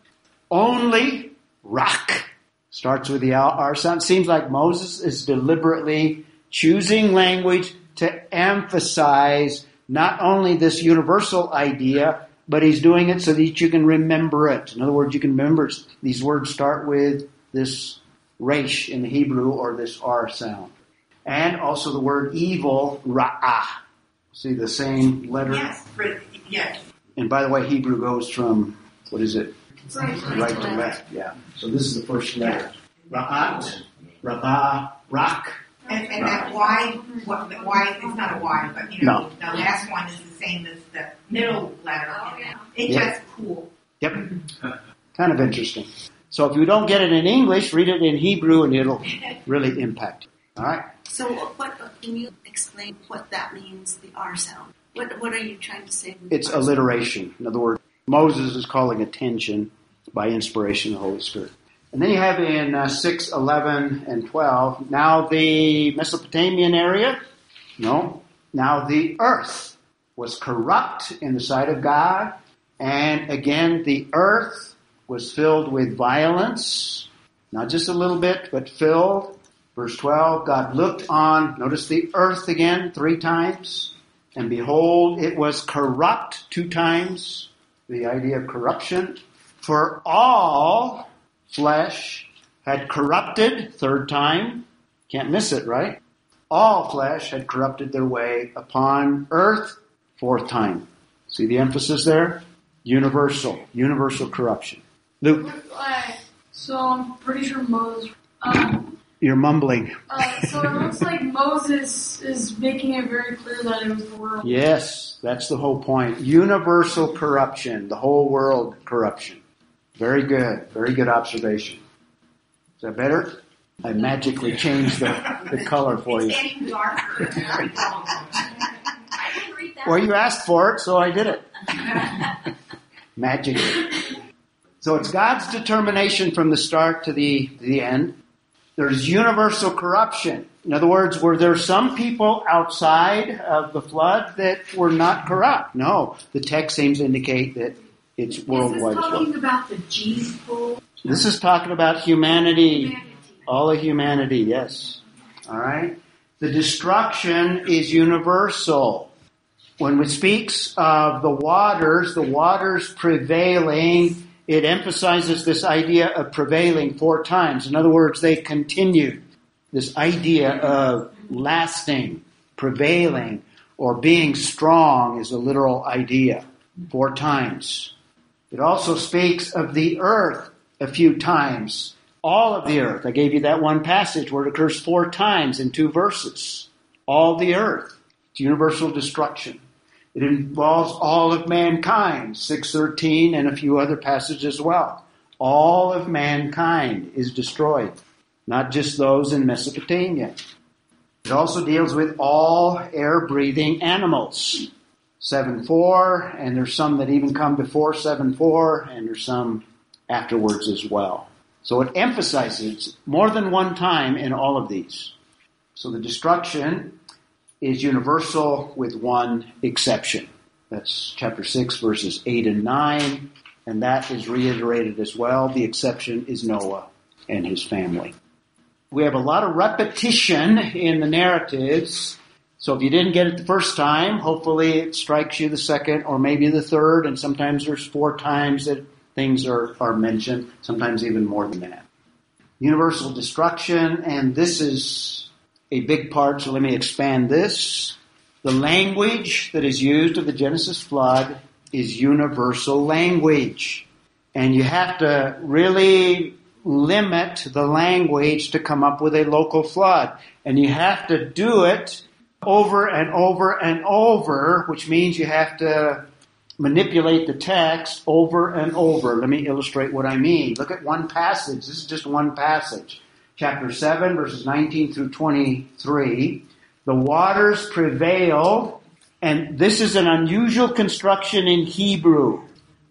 Only, rak, starts with the R sound. Seems like Moses is deliberately choosing language to emphasize not only this universal idea, but he's doing it so that you can remember it. In other words, you can remember these words start with this resh in the Hebrew or this R sound. And also the word evil, ra'ah. See the same letter? Yes. Yes. And by the way, Hebrew goes from, what is it? Right to left. Yeah. So this is the first letter. Ra'at, Rabbah, Rak. And that Y, well, the Y, it's not a Y, but you know, no. The last one is the same as the middle letter. It's just cool. Yep. Kind of interesting. So if you don't get it in English, read it in Hebrew and it'll really impact you. All right? So what can you explain what that means, the R sound? What are you trying to say? It's alliteration. In other words, Moses is calling attention by inspiration of the Holy Spirit. And then you have in 6, 11, and 12, now the Mesopotamian area, no, now the earth was corrupt in the sight of God, and again the earth was filled with violence, not just a little bit, but filled. Verse 12, God looked on, notice the earth again 3 times, and behold, it was corrupt 2 times, the idea of corruption, for all flesh had corrupted, 3rd time, Can't miss it, right? All flesh had corrupted their way upon earth, fourth time. See the emphasis there? Universal corruption. Luke. So I'm pretty sure Moses... You're mumbling. So it looks like Moses is making it very clear that it was the world. Yes, that's the whole point. Universal corruption, the whole world corruption. Very good. Very good observation. Is that better? I magically changed the color for you. It's getting darker. I didn't read that. Well, you asked for it, so I did it. Magically. So it's God's determination from the start to the end. There's universal corruption. In other words, were there some people outside of the flood that were not corrupt? No. The text seems to indicate that it's worldwide. This is talking about the G's pool. This is talking about humanity. All of humanity, yes. All right? The destruction is universal. When it speaks of the waters prevailing... It emphasizes this idea of prevailing four times. In other words, they continued. This idea of lasting, prevailing, or being strong is a literal idea. Four times. It also speaks of the earth a few times. All of the earth. I gave you that one passage where it occurs four times in two verses. All the earth. It's universal destruction. It involves all of mankind, 6:13 and a few other passages as well. All of mankind is destroyed, not just those in Mesopotamia. It also deals with all air-breathing animals, 7:4, and there's some that even come before 7:4, and there's some afterwards as well. So it emphasizes more than one time in all of these. So the destruction is universal with one exception. That's chapter 6, verses 8 and 9, and that is reiterated as well. The exception is Noah and his family. We have a lot of repetition in the narratives, so if you didn't get it the first time, hopefully it strikes you the second or maybe the third, and sometimes there's four times that things are mentioned, sometimes even more than that. Universal destruction, and this is a big part, so let me expand this. The language that is used of the Genesis flood is universal language. And you have to really limit the language to come up with a local flood. And you have to do it over and over and over, which means you have to manipulate the text over and over. Let me illustrate what I mean. Look at one passage. This is just one passage. Chapter 7, verses 19 through 23, the waters prevailed, and this is an unusual construction in Hebrew,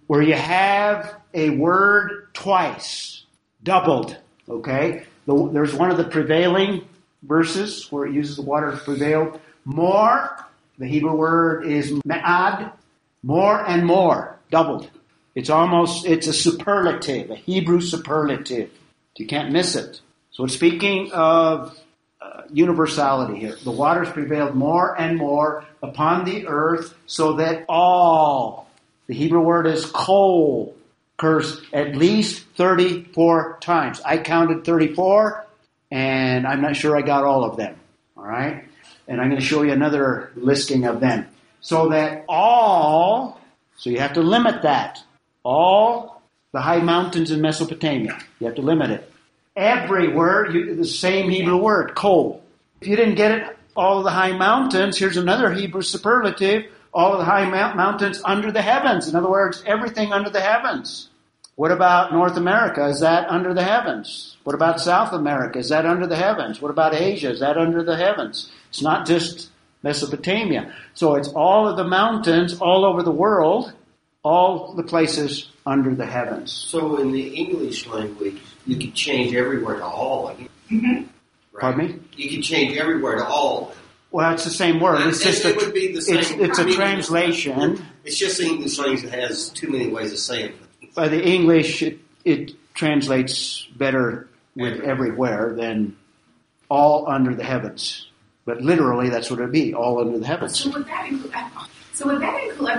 where you have a word twice, doubled, okay? There's one of the prevailing verses where it uses the waters prevailed. More, the Hebrew word is me'ad, more and more, doubled. It's a superlative, a Hebrew superlative. You can't miss it. So it's speaking of universality here. The waters prevailed more and more upon the earth so that all, the Hebrew word is kol, occurs at least 34 times. I counted 34, and I'm not sure I got all of them. All right? And I'm going to show you another listing of them. So that all, so you have to limit that. All the high mountains in Mesopotamia, you have to limit it. Every word, the same Hebrew word, kol. If you didn't get it, all of the high mountains, here's another Hebrew superlative, all of the high mountains under the heavens. In other words, everything under the heavens. What about North America? Is that under the heavens? What about South America? Is that under the heavens? What about Asia? Is that under the heavens? It's not just Mesopotamia. So it's all of the mountains all over the world, all the places under the heavens. So in the English language, you could change everywhere to all. Mm-hmm. Right? Pardon me? You could change everywhere to all. Well, it's the same word. It's just it would be the same. It's a translation. It's just the English language that has too many ways of saying it. By the English, it translates better with everywhere than all under the heavens. But literally, that's what it would be, all under the heavens. So would that include, I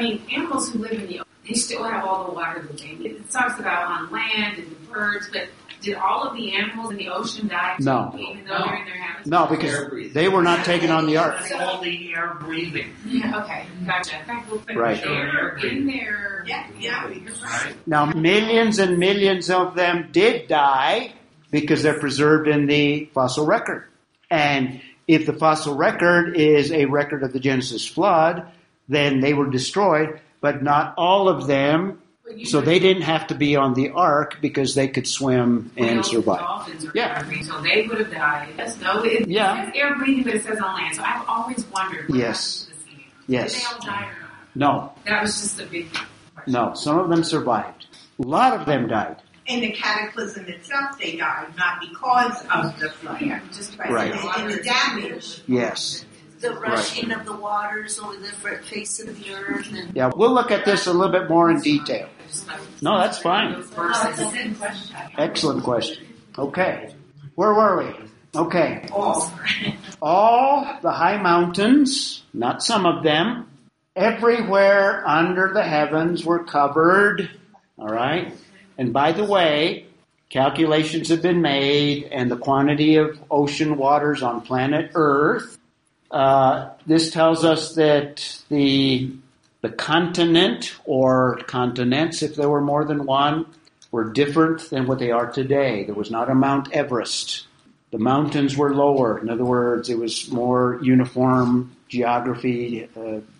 mean, animals who live in the ocean. They still have all the water that they need. It talks about on land and the birds, but did all of the animals in the ocean die? No. Even though they're in their habitat? No, because they were not taken on the ark. So, all the air breathing. Yeah, okay. Gotcha. In fact, we'll put air in there. Yeah, yeah. Right. Now, millions and millions of them did die because they're preserved in the fossil record. And if the fossil record is a record of the Genesis flood, then they were destroyed, but not all of them. So they didn't have to be on the ark because they could swim and survive. Dolphins are air-breathing, so they would have died. Yes, no, it says air-breathing, but it says on land. So I've always wondered. Yes. Yes. Did they all die or not? No. That was just a big question. No, some of them survived. A lot of them died. In the cataclysm itself, they died, not because of the flood, just by the damage. Yes. The rushing of the waters over the face of the earth. And yeah, we'll look at this a little bit more in detail. No, that's fine. Excellent question. Okay. Where were we? Okay. All the high mountains, not some of them, everywhere under the heavens were covered. All right. And by the way, calculations have been made, and the quantity of ocean waters on planet Earth. This tells us that the continent or continents, if there were more than one, were different than what they are today. There was not a Mount Everest. The mountains were lower. In other words, it was more uniform geography,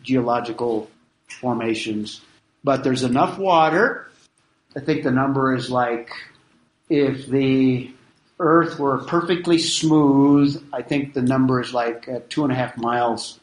geological formations. But there's enough water. I think the number is like if the Earth were perfectly smooth, I think the number is like 2.5 miles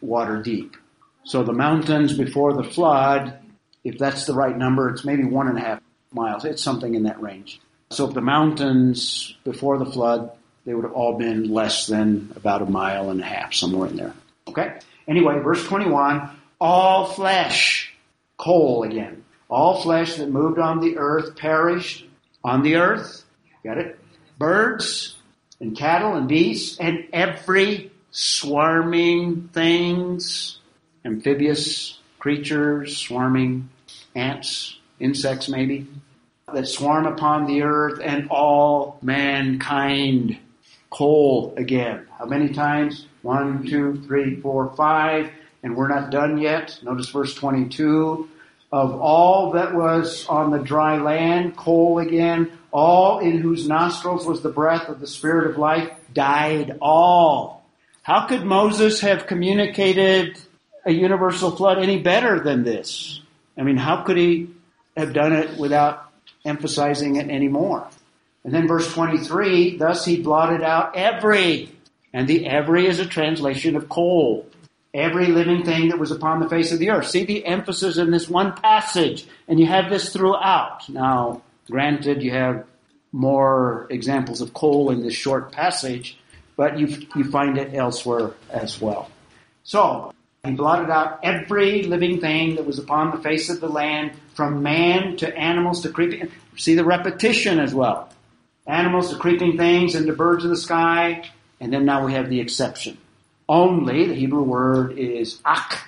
water deep. So the mountains before the flood, if that's the right number, it's maybe 1.5 miles. It's something in that range. So if the mountains before the flood, they would have all been less than about 1.5 miles, somewhere in there. Okay? Anyway, verse 21, all flesh, coal again, all flesh that moved on the earth perished on the earth. Got it? Birds and cattle and beasts and every swarming things, amphibious creatures, swarming ants, insects maybe, that swarm upon the earth and all mankind. Coal again. How many times? 1, 2, 3, 4, 5. And we're not done yet. Notice verse 22. Of all that was on the dry land, coal again, all in whose nostrils was the breath of the Spirit of life, died all. How could Moses have communicated a universal flood any better than this? I mean, how could he have done it without emphasizing it anymore? And then verse 23, thus he blotted out every, and the every is a translation of coal, every living thing that was upon the face of the earth. See the emphasis in this one passage, and you have this throughout. Now, granted, you have more examples of coal in this short passage, but you find it elsewhere as well. So, he blotted out every living thing that was upon the face of the land, from man to animals to creeping. See the repetition as well. Animals to creeping things and to birds of the sky. And then now we have the exception. Only, the Hebrew word is ak.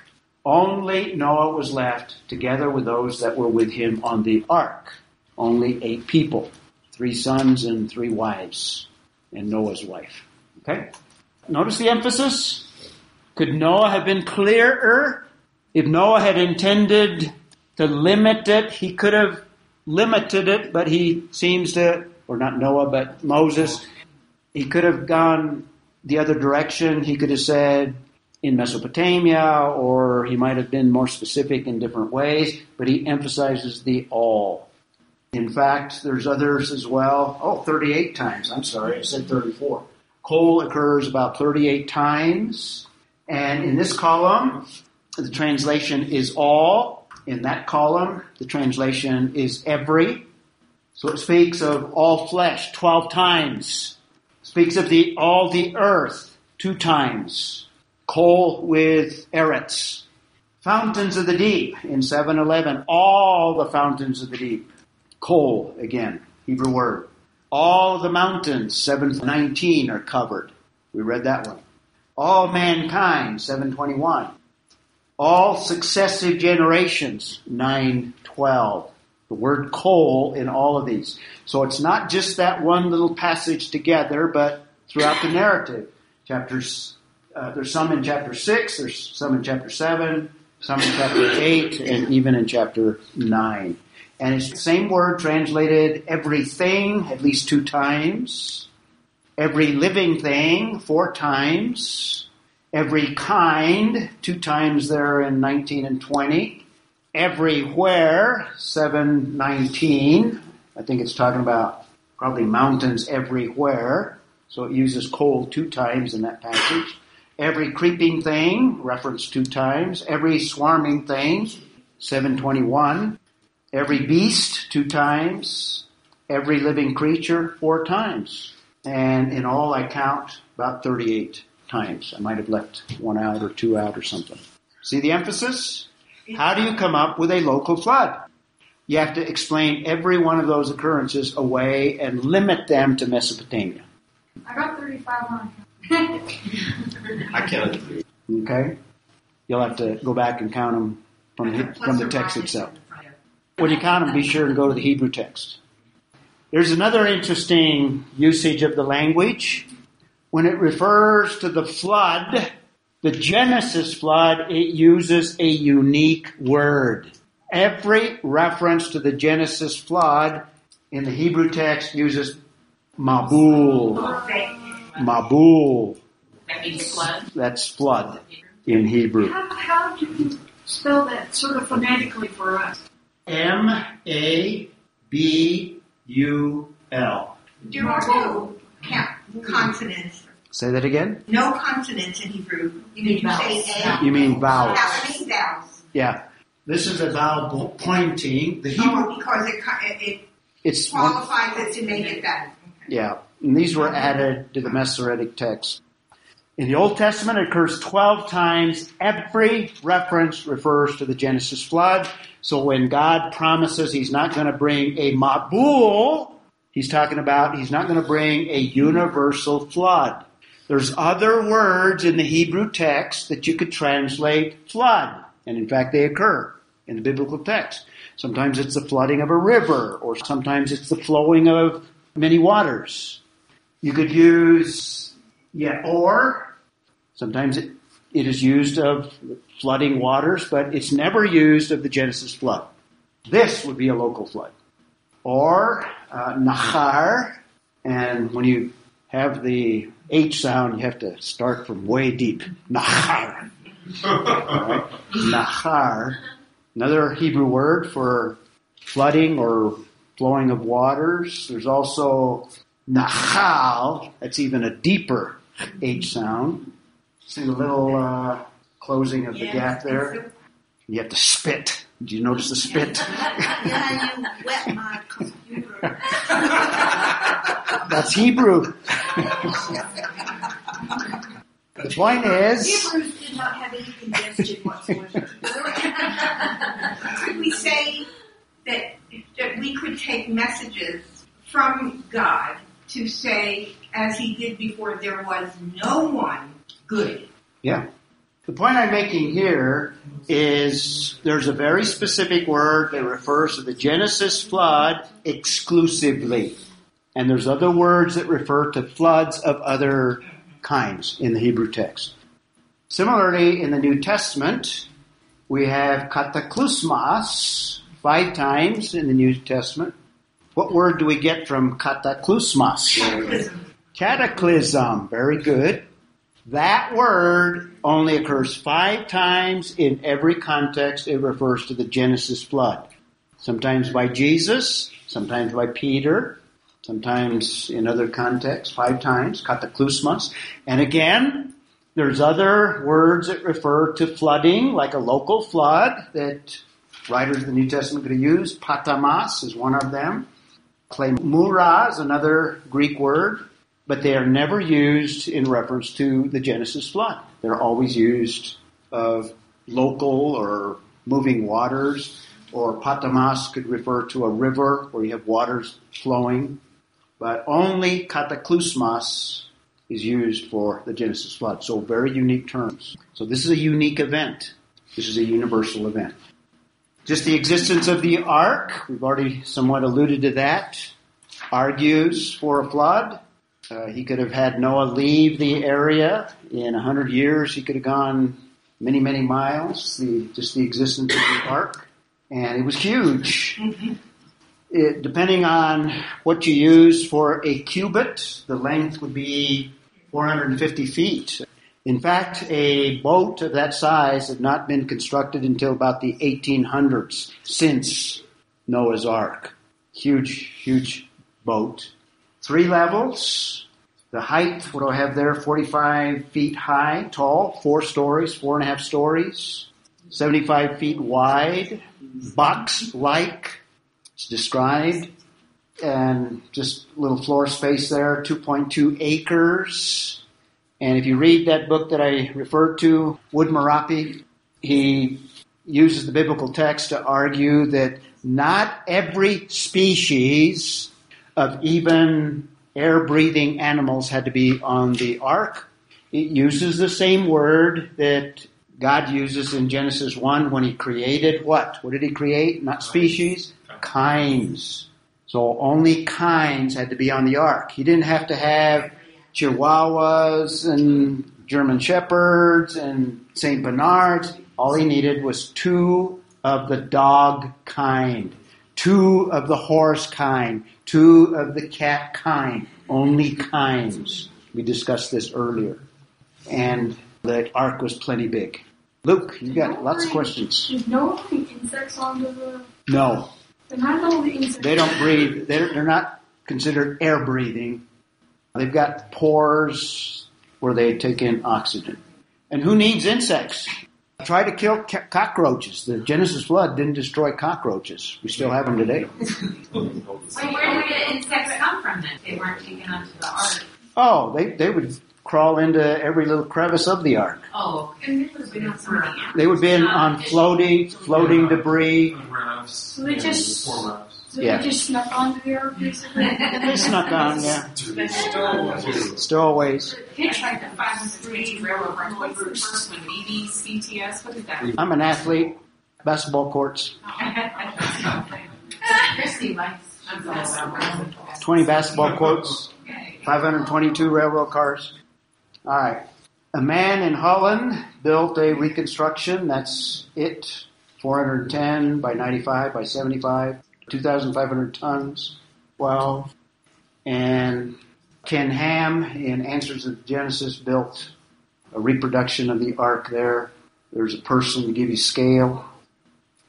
Only Noah was left together with those that were with him on the ark. Only 8 people, 3 sons and 3 wives, and Noah's wife. Okay? Notice the emphasis. Could Noah have been clearer? If Noah had intended to limit it, he could have limited it, but he seems to, or not Noah, but Moses, he could have gone the other direction. He could have said in Mesopotamia, or he might have been more specific in different ways, but he emphasizes the all. In fact, there's others as well. 38 times. I'm sorry, I said 34. Coal occurs about 38 times. And in this column, the translation is all. In that column, the translation is every. So it speaks of all flesh 12 times. It speaks of all the earth 2 times. Coal with eretz. Fountains of the deep in 7:11. All the fountains of the deep. Coal, again, Hebrew word. All the mountains, 7:19, are covered. We read that one. All mankind, 7:21. all successive generations, 9:12. The word coal in all of these. So it's not just that one little passage together, but throughout the narrative. Chapters, there's some in chapter 6, there's some in chapter 7, some in chapter 8, and even in chapter 9. And it's the same word translated everything at least 2 times, every living thing 4 times, every kind 2 times there in 19 and 20, everywhere 7:19. I think it's talking about probably mountains everywhere. So it uses coal 2 times in that passage. Every creeping thing, reference 2 times. Every swarming thing, 7:21. Every beast, 2 times. Every living creature, 4 times. And in all, I count about 38 times. I might have left 1 out or 2 out or something. See the emphasis? How do you come up with a local flood? You have to explain every one of those occurrences away and limit them to Mesopotamia. I got 35 on. I counted 3. Okay. You'll have to go back and count them from the text itself. When you count them, be sure to go to the Hebrew text. There's another interesting usage of the language. When it refers to the flood, the Genesis flood, it uses a unique word. Every reference to the Genesis flood in the Hebrew text uses Mabul. Mabul. That means flood? That's flood in Hebrew. How do you spell that sort of phonetically for us? Mabul. There are no consonants. Say that again? No consonants in Hebrew. You mean vowels. You mean vowels. Yeah. This is a vowel pointing. The Hebrew, because it qualifies it to make it better. Yeah, and these were added to the Masoretic text. In the Old Testament, it occurs 12 times. Every reference refers to the Genesis flood. So when God promises he's not going to bring a Mabul, he's talking about he's not going to bring a universal flood. There's other words in the Hebrew text that you could translate flood. And in fact, they occur in the biblical text. Sometimes it's the flooding of a river, or sometimes it's the flowing of many waters. You could use or. Sometimes it is used of flooding waters, but it's never used of the Genesis flood. This would be a local flood. Or nahar. And when you have the H sound, you have to start from way deep. Nahar. Right. Nahar. Another Hebrew word for flooding or flowing of waters. There's also nachal. That's even a deeper H sound. See the little closing of the gap there? You have to spit. Do you notice the spit? Yeah, you wet my computer. That's Hebrew. The point is... Hebrews did not have any congestion whatsoever. Could we say that we could take messages from God to say, as he did before, there was no one good? Yeah. The point I'm making here is there's a very specific word that refers to the Genesis flood exclusively. And there's other words that refer to floods of other kinds in the Hebrew text. Similarly, in the New Testament, we have kataklysmos 5 times in the New Testament. What word do we get from kataklysmos? Cataclysm. Cataclysm. Very good. That word only occurs 5 times in every context. It refers to the Genesis flood. Sometimes by Jesus, sometimes by Peter, sometimes in other contexts, 5 times, kataklysmos. And again, there's other words that refer to flooding, like a local flood that writers of the New Testament could use. Patamas is one of them. Kleimura is another Greek word. But they are never used in reference to the Genesis flood. They're always used of local or moving waters. Or patamas could refer to a river where you have waters flowing. But only kataklysmos is used for the Genesis flood. So very unique terms. So this is a unique event. This is a universal event. Just the existence of the ark, we've already somewhat alluded to that, argues for a flood. He could have had Noah leave the area. In 100 years, he could have gone many, many miles, just the existence of the ark. And it was huge. It, depending on what you use for a cubit, the length would be 450 feet. In fact, a boat of that size had not been constructed until about the 1800s, since Noah's Ark. Huge, huge boat. 3 levels. The height, what do I have there? 45 feet high, tall, 4.5 stories, 75 feet wide, box-like, it's described, and just a little floor space there, 2.2 acres. And if you read that book that I referred to, Woodmorappe, he uses the biblical text to argue that not every species of even air-breathing animals had to be on the ark. It uses the same word that God uses in Genesis 1 when he created what? What did he create? Not species, kinds. So only kinds had to be on the ark. He didn't have to have Chihuahuas and German Shepherds and St. Bernards. All he needed was 2 of the dog kind, 2 of the horse kind, 2 of the cat kind, only kinds. We discussed this earlier. And the ark was plenty big. Luke, you got lots of questions. There's no insects on the... No. Then how do all the insects... They don't breathe. They're not considered air breathing. They've got pores where they take in oxygen. And who needs insects? Try to kill cockroaches. The Genesis flood didn't destroy cockroaches. We still have them today. Wait, where did the insects come from then? They weren't taken onto the ark. Oh, they would crawl into every little crevice of the ark. Oh, okay. They would have been on floating debris. So they just... Yeah. They just snuck on the air, basically? They snuck on, yeah. Stowaways. Hitchhiked the 500-page railroad run away from the first one, BB, CTS, what is that? I'm an athlete. Basketball courts. 20 basketball courts. 522 railroad cars. All right. A man in Holland built a reconstruction. That's it. 410 by 95 by 75. 2,500 tons, 12. And Ken Ham in Answers in Genesis built a reproduction of the ark there. There's a person to give you scale.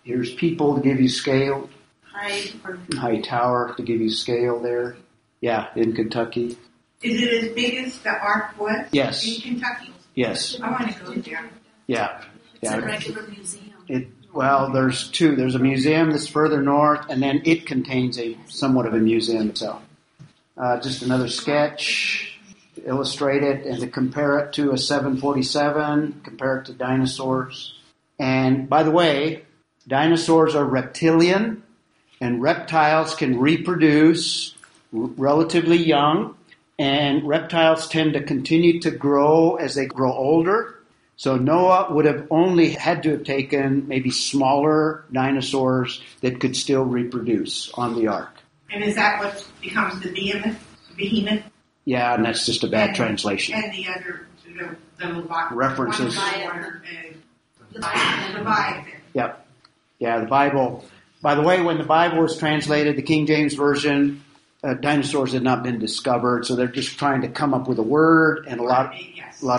Here's people to give you scale. High tower to give you scale there. Yeah, in Kentucky. Is it as big as the ark was? Yes. In Kentucky? Yes. I want to go there. Yeah. It's a regular museum. Well, there's 2. There's a museum that's further north, and then it contains a somewhat of a museum itself. Just another sketch to illustrate it and to compare it to a 747, compare it to dinosaurs. And by the way, dinosaurs are reptilian, and reptiles can reproduce relatively young, and reptiles tend to continue to grow as they grow older. So Noah would have only had to have taken maybe smaller dinosaurs that could still reproduce on the ark. And is that what becomes the behemoth? Yeah, and that's just a bad translation. And the other, the references. The Bible. Yep. Yeah, the Bible. By the way, when the Bible was translated, the King James Version, dinosaurs had not been discovered, so they're just trying to come up with a word, and a lot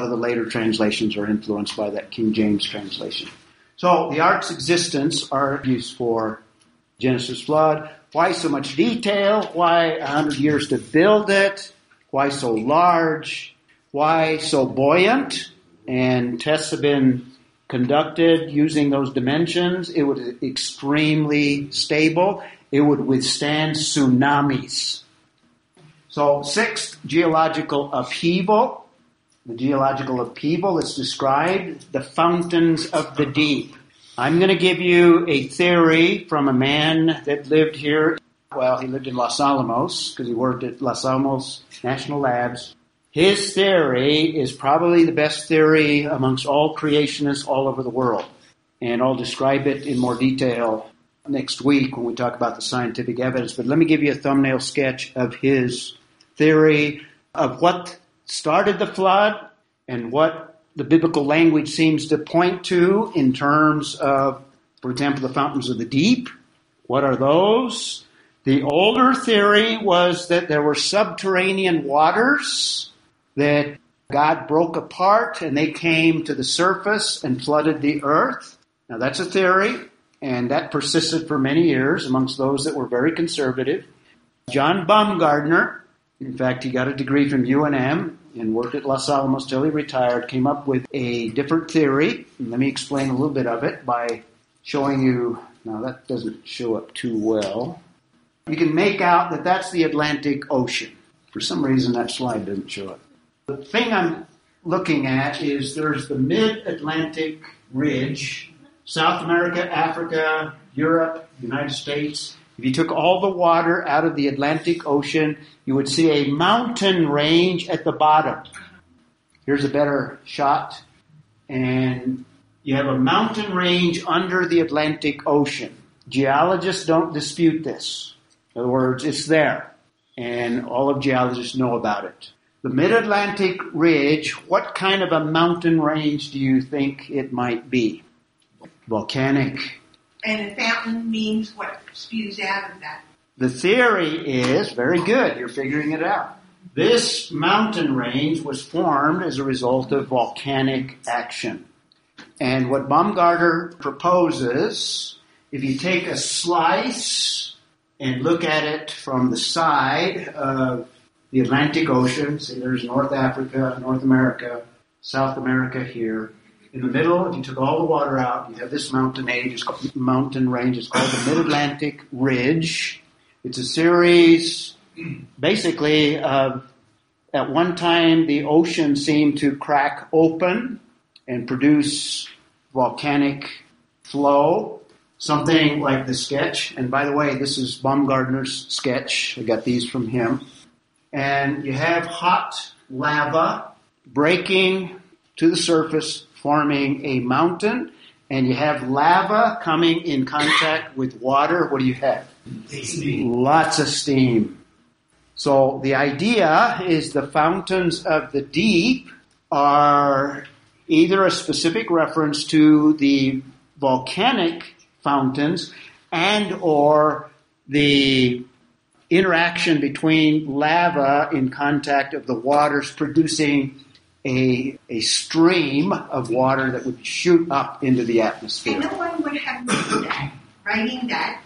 of the later translations are influenced by that King James translation. So the ark's existence are used for Genesis flood. Why so much detail? Why 100 years to build it? Why so large? Why so buoyant? And tests have been conducted using those dimensions. It was extremely stable. It would withstand tsunamis. So 6th, geological upheaval. The geological upheaval is described, the fountains of the deep. I'm going to give you a theory from a man that lived here. Well, he lived in Los Alamos because he worked at Los Alamos National Labs. His theory is probably the best theory amongst all creationists all over the world. and I'll describe it in more detail next week when we talk about the scientific evidence. But let me give you a thumbnail sketch of his theory of what started the flood and what the biblical language seems to point to in terms of, for example, the fountains of the deep. What are those? The older theory was that there were subterranean waters that God broke apart and they came to the surface and flooded the earth. Now that's a theory, and that persisted for many years amongst those that were very conservative. John Baumgardner, in fact, he got a degree from UNM and worked at Los Alamos till he retired, came up with a different theory. And let me explain a little bit of it by showing you. Now that doesn't show up too well. You can make out that that's the Atlantic Ocean. For some reason, that slide doesn't show up. The thing I'm looking at is there's the Mid-Atlantic Ridge, South America, Africa, Europe, United States. If you took all the water out of the Atlantic Ocean, you would see a mountain range at the bottom. Here's a better shot. And you have a mountain range under the Atlantic Ocean. Geologists don't dispute this. In other words, it's there, and all of geologists know about it. The Mid-Atlantic Ridge, what kind of a mountain range do you think it might be? Volcanic. And a fountain means what spews out of that. The theory is, very good, you're figuring it out. This mountain range was formed as a result of volcanic action. And what Baumgartner proposes, if you take a slice and look at it from the side of the Atlantic Ocean. See, there's North Africa, North America, South America here. In the middle, if you took all the water out, you have this mountain range. It's called the Mid-Atlantic Ridge. It's a series, basically, of at one time the ocean seemed to crack open and produce volcanic flow. Something like the sketch, and by the way, this is Baumgartner's sketch. I got these from him. And you have hot lava breaking to the surface, forming a mountain, and you have lava coming in contact with water. What do you have? Steam. Lots of steam. So the idea is the fountains of the deep are either a specific reference to the volcanic fountains and or the interaction between lava in contact of the waters producing a stream of water that would shoot up into the atmosphere. And no one would have known that, writing that,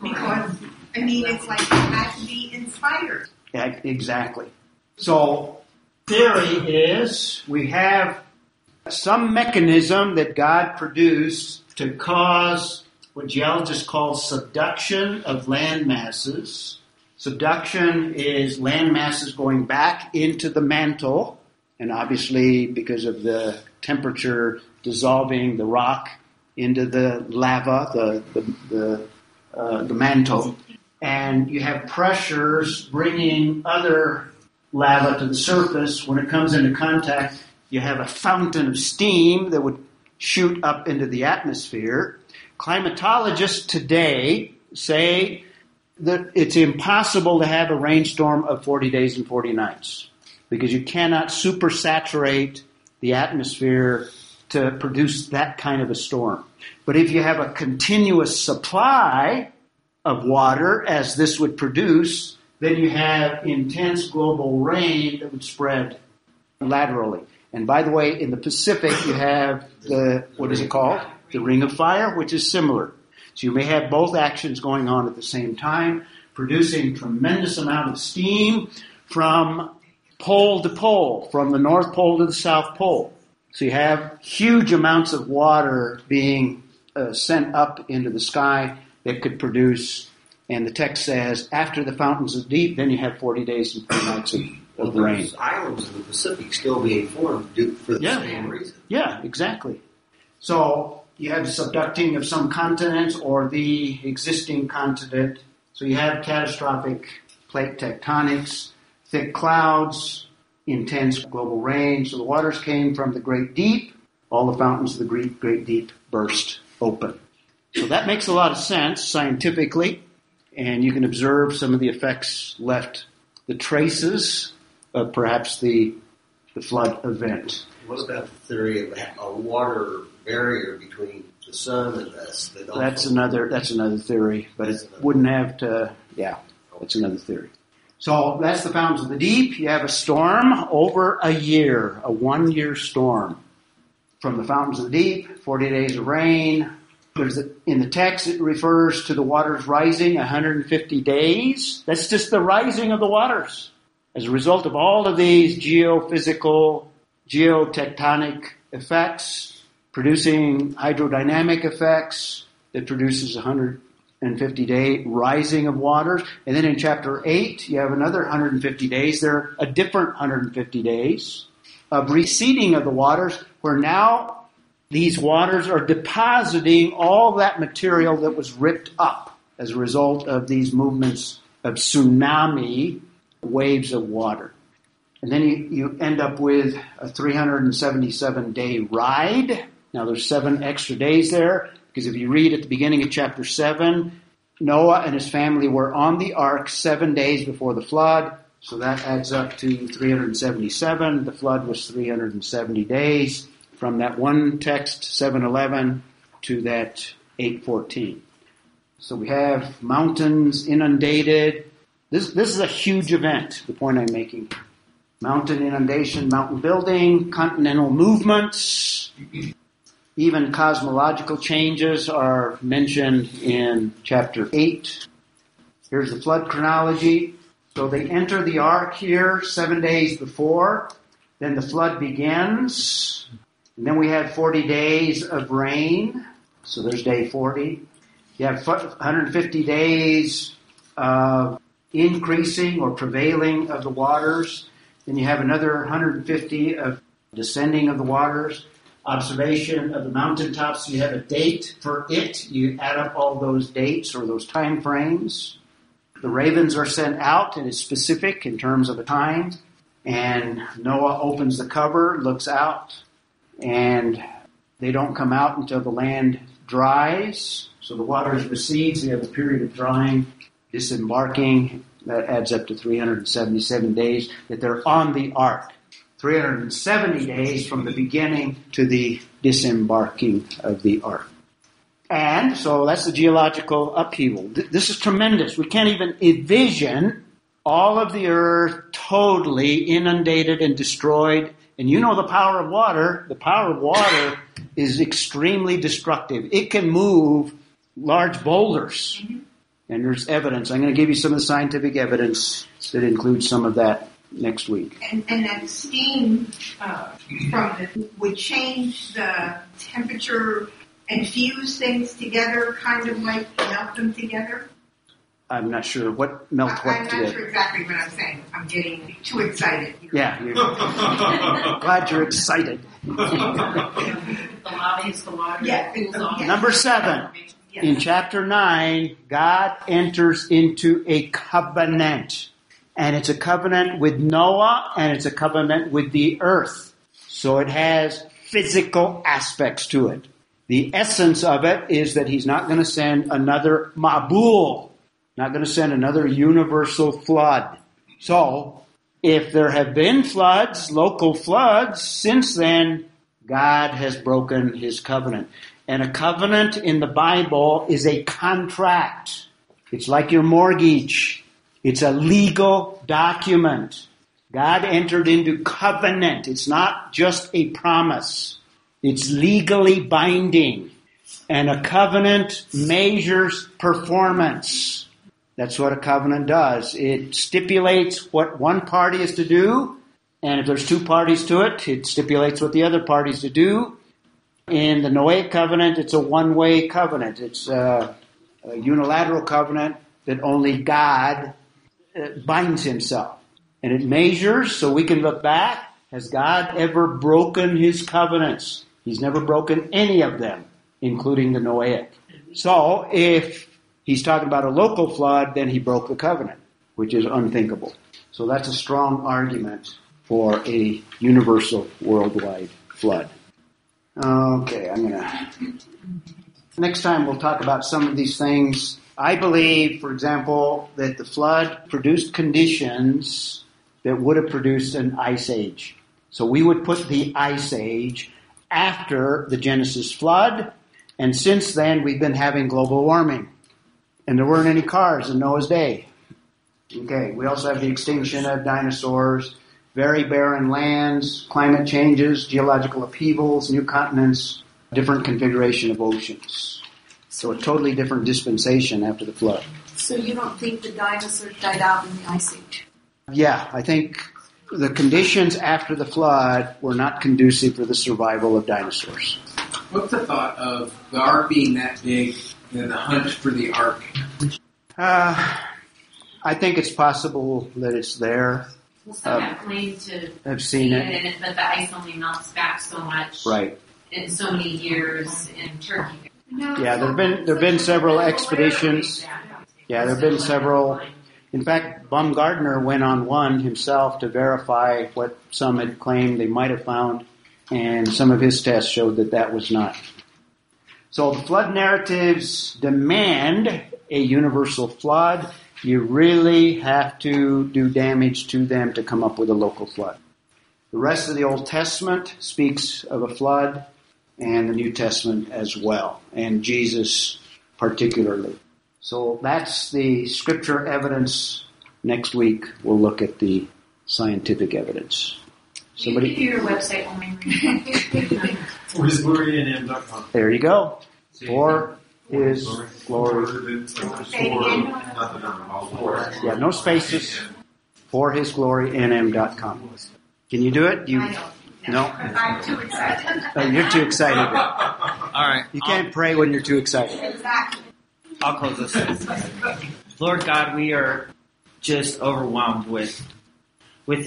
because, I mean, it's like it had to be inspired. Yeah, exactly. So, theory is we have some mechanism that God produced to cause what geologists call subduction of land masses. Subduction is land masses going back into the mantle, and obviously because of the temperature dissolving the rock into the lava, the mantle, and you have pressures bringing other lava to the surface. When it comes into contact, you have a fountain of steam that would shoot up into the atmosphere. Climatologists today say that it's impossible to have a rainstorm of 40 days and 40 nights because you cannot supersaturate the atmosphere to produce that kind of a storm. But if you have a continuous supply of water, as this would produce, then you have intense global rain that would spread laterally. And by the way, in the Pacific, you have the Ring of Fire, which is similar. So you may have both actions going on at the same time, producing tremendous amount of steam from pole to pole, from the North Pole to the South Pole. So you have huge amounts of water being sent up into the sky that could produce, and the text says, after the fountains of deep, then you have 40 days and 40 nights of there's islands in the Pacific still being formed for the same reason. Yeah, exactly. So you have subducting of some continents or the existing continent. So you have catastrophic plate tectonics, thick clouds, intense global rain. So the waters came from the Great Deep all the fountains of the great deep burst open. So that makes a lot of sense scientifically, and you can observe some of the effects left, the traces of perhaps the flood event. What about the theory of a water barrier between the sun and us? That's another theory, but it wouldn't have to, yeah, that's another theory. So that's the fountains of the deep. You have a storm over a year, a one-year storm. From the fountains of the deep, 40 days of rain. In the text, it refers to the waters rising 150 days. That's just the rising of the waters as a result of all of these geophysical, geotectonic effects, producing hydrodynamic effects that produces 150-day rising of waters. And then in chapter 8, you have another 150 days. There are a different 150 days of receding of the waters, where now these waters are depositing all that material that was ripped up as a result of these movements of tsunami waves of water. And then you end up with a 377-day ride. Now there's 7 extra days there, because if you read at the beginning of chapter 7, Noah and his family were on the ark 7 days before the flood. So that adds up to 377. The flood was 370 days from that one text, 7:11, to that 8:14. So we have mountains inundated. This is a huge event, the point I'm making. Mountain inundation, mountain building, continental movements, even cosmological changes are mentioned in chapter 8. Here's the flood chronology. So they enter the ark here 7 days before. Then the flood begins. And then we have 40 days of rain. So there's day 40. You have 150 days of increasing or prevailing of the waters. Then you have another 150 of descending of the waters. Observation of the mountaintops. You have a date for it. You add up all those dates or those time frames. The ravens are sent out, and it's specific in terms of a time. And Noah opens the cover, looks out, and they don't come out until the land dries. So the waters recedes. We have a period of drying, disembarking. That adds up to 377 days that they're on the ark. 370 days from the beginning to the disembarking of the ark. And so that's the geological upheaval. This is tremendous. We can't even envision all of the earth totally inundated and destroyed. And you know the power of water. The power of water is extremely destructive. It can move large boulders. And there's evidence. I'm going to give you some of the scientific evidence that includes some of that next week. And that steam would change the temperature and fuse things together, kind of like melt them together? I'm not sure what melt what together. I'm not sure exactly what I'm saying. I'm getting too excited. Yeah. You're glad you're excited. The lava is the water. Yeah. Number 7. Yes. In chapter 9, God enters into a covenant. And it's a covenant with Noah, and it's a covenant with the earth. So it has physical aspects to it. The essence of it is that he's not going to send another Mabul, not going to send another universal flood. So, if there have been floods, local floods, since then, God has broken his covenant. And a covenant in the Bible is a contract. It's like your mortgage. It's a legal document. God entered into covenant. It's not just a promise. It's legally binding, and a covenant measures performance. That's what a covenant does. It stipulates what one party is to do, and if there's two parties to it, it stipulates what the other party is to do. In the Noahic covenant, it's a one-way covenant. It's a unilateral covenant that only God binds himself. And it measures, so we can look back. Has God ever broken his covenants? He's never broken any of them, including the Noahic. So if he's talking about a local flood, then he broke the covenant, which is unthinkable. So that's a strong argument for a universal worldwide flood. Okay, I'm gonna. Next time we'll talk about some of these things. I believe, for example, that the flood produced conditions that would have produced an ice age. So we would put the ice age after the Genesis flood, and since then we've been having global warming. And there weren't any cars in Noah's day. Okay, we also have the extinction of dinosaurs, very barren lands, climate changes, geological upheavals, new continents, different configuration of oceans. So a totally different dispensation after the flood. So you don't think the dinosaurs died out in the Ice Age? Yeah, I think the conditions after the flood were not conducive for the survival of dinosaurs. What's the thought of the ark being that big and the hunt for the ark? I think it's possible that it's there. Well, some have claimed to have seen it, but the ice only melts back so much in so many years in Turkey. Yeah, there have been several expeditions. Yeah, there have been several. In fact, Baumgardner went on one himself to verify what some had claimed they might have found, and some of his tests showed that that was not. So the flood narratives demand a universal flood. You really have to do damage to them to come up with a local flood. The rest of the Old Testament speaks of a flood, and the New Testament as well, and Jesus particularly. So that's the scripture evidence. Next week, we'll look at the scientific evidence. Somebody, you can do your website only. There you go. Or His glory. Yeah, no spaces. For His glory, NM.com. Can you do it? No? I'm too excited. Oh, you're too excited. All right. You can't pray when you're too excited. Exactly. I'll close this. Lord God, we are just overwhelmed with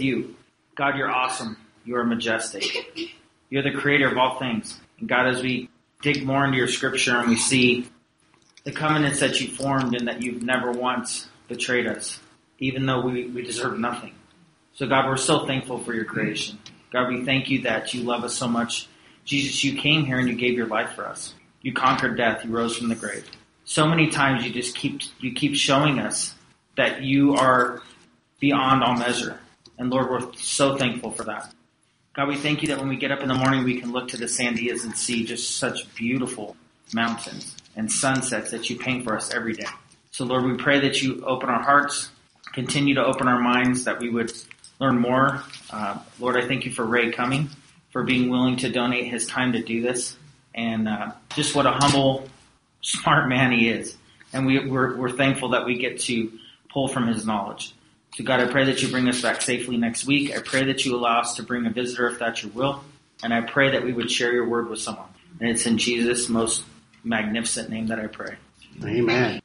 you. God, you're awesome. You are majestic. You're the creator of all things. And God, as we dig more into your scripture and we see the covenants that you formed and that you've never once betrayed us, even though we deserve nothing. So God, we're so thankful for your creation. God, we thank you that you love us so much. Jesus, you came here and you gave your life for us. You conquered death. You rose from the grave. So many times you just keep showing us that you are beyond all measure. And Lord, we're so thankful for that. God, we thank you that when we get up in the morning, we can look to the Sandias and see just such beautiful mountains and sunsets that you paint for us every day. So, Lord, we pray that you open our hearts, continue to open our minds, that we would learn more. Lord, I thank you for Ray coming, for being willing to donate his time to do this, and just what a humble, smart man he is. And we're thankful that we get to pull from his knowledge. So God, I pray that you bring us back safely next week. I pray that you allow us to bring a visitor if that's your will. And I pray that we would share your word with someone. And it's in Jesus' most magnificent name that I pray. Amen.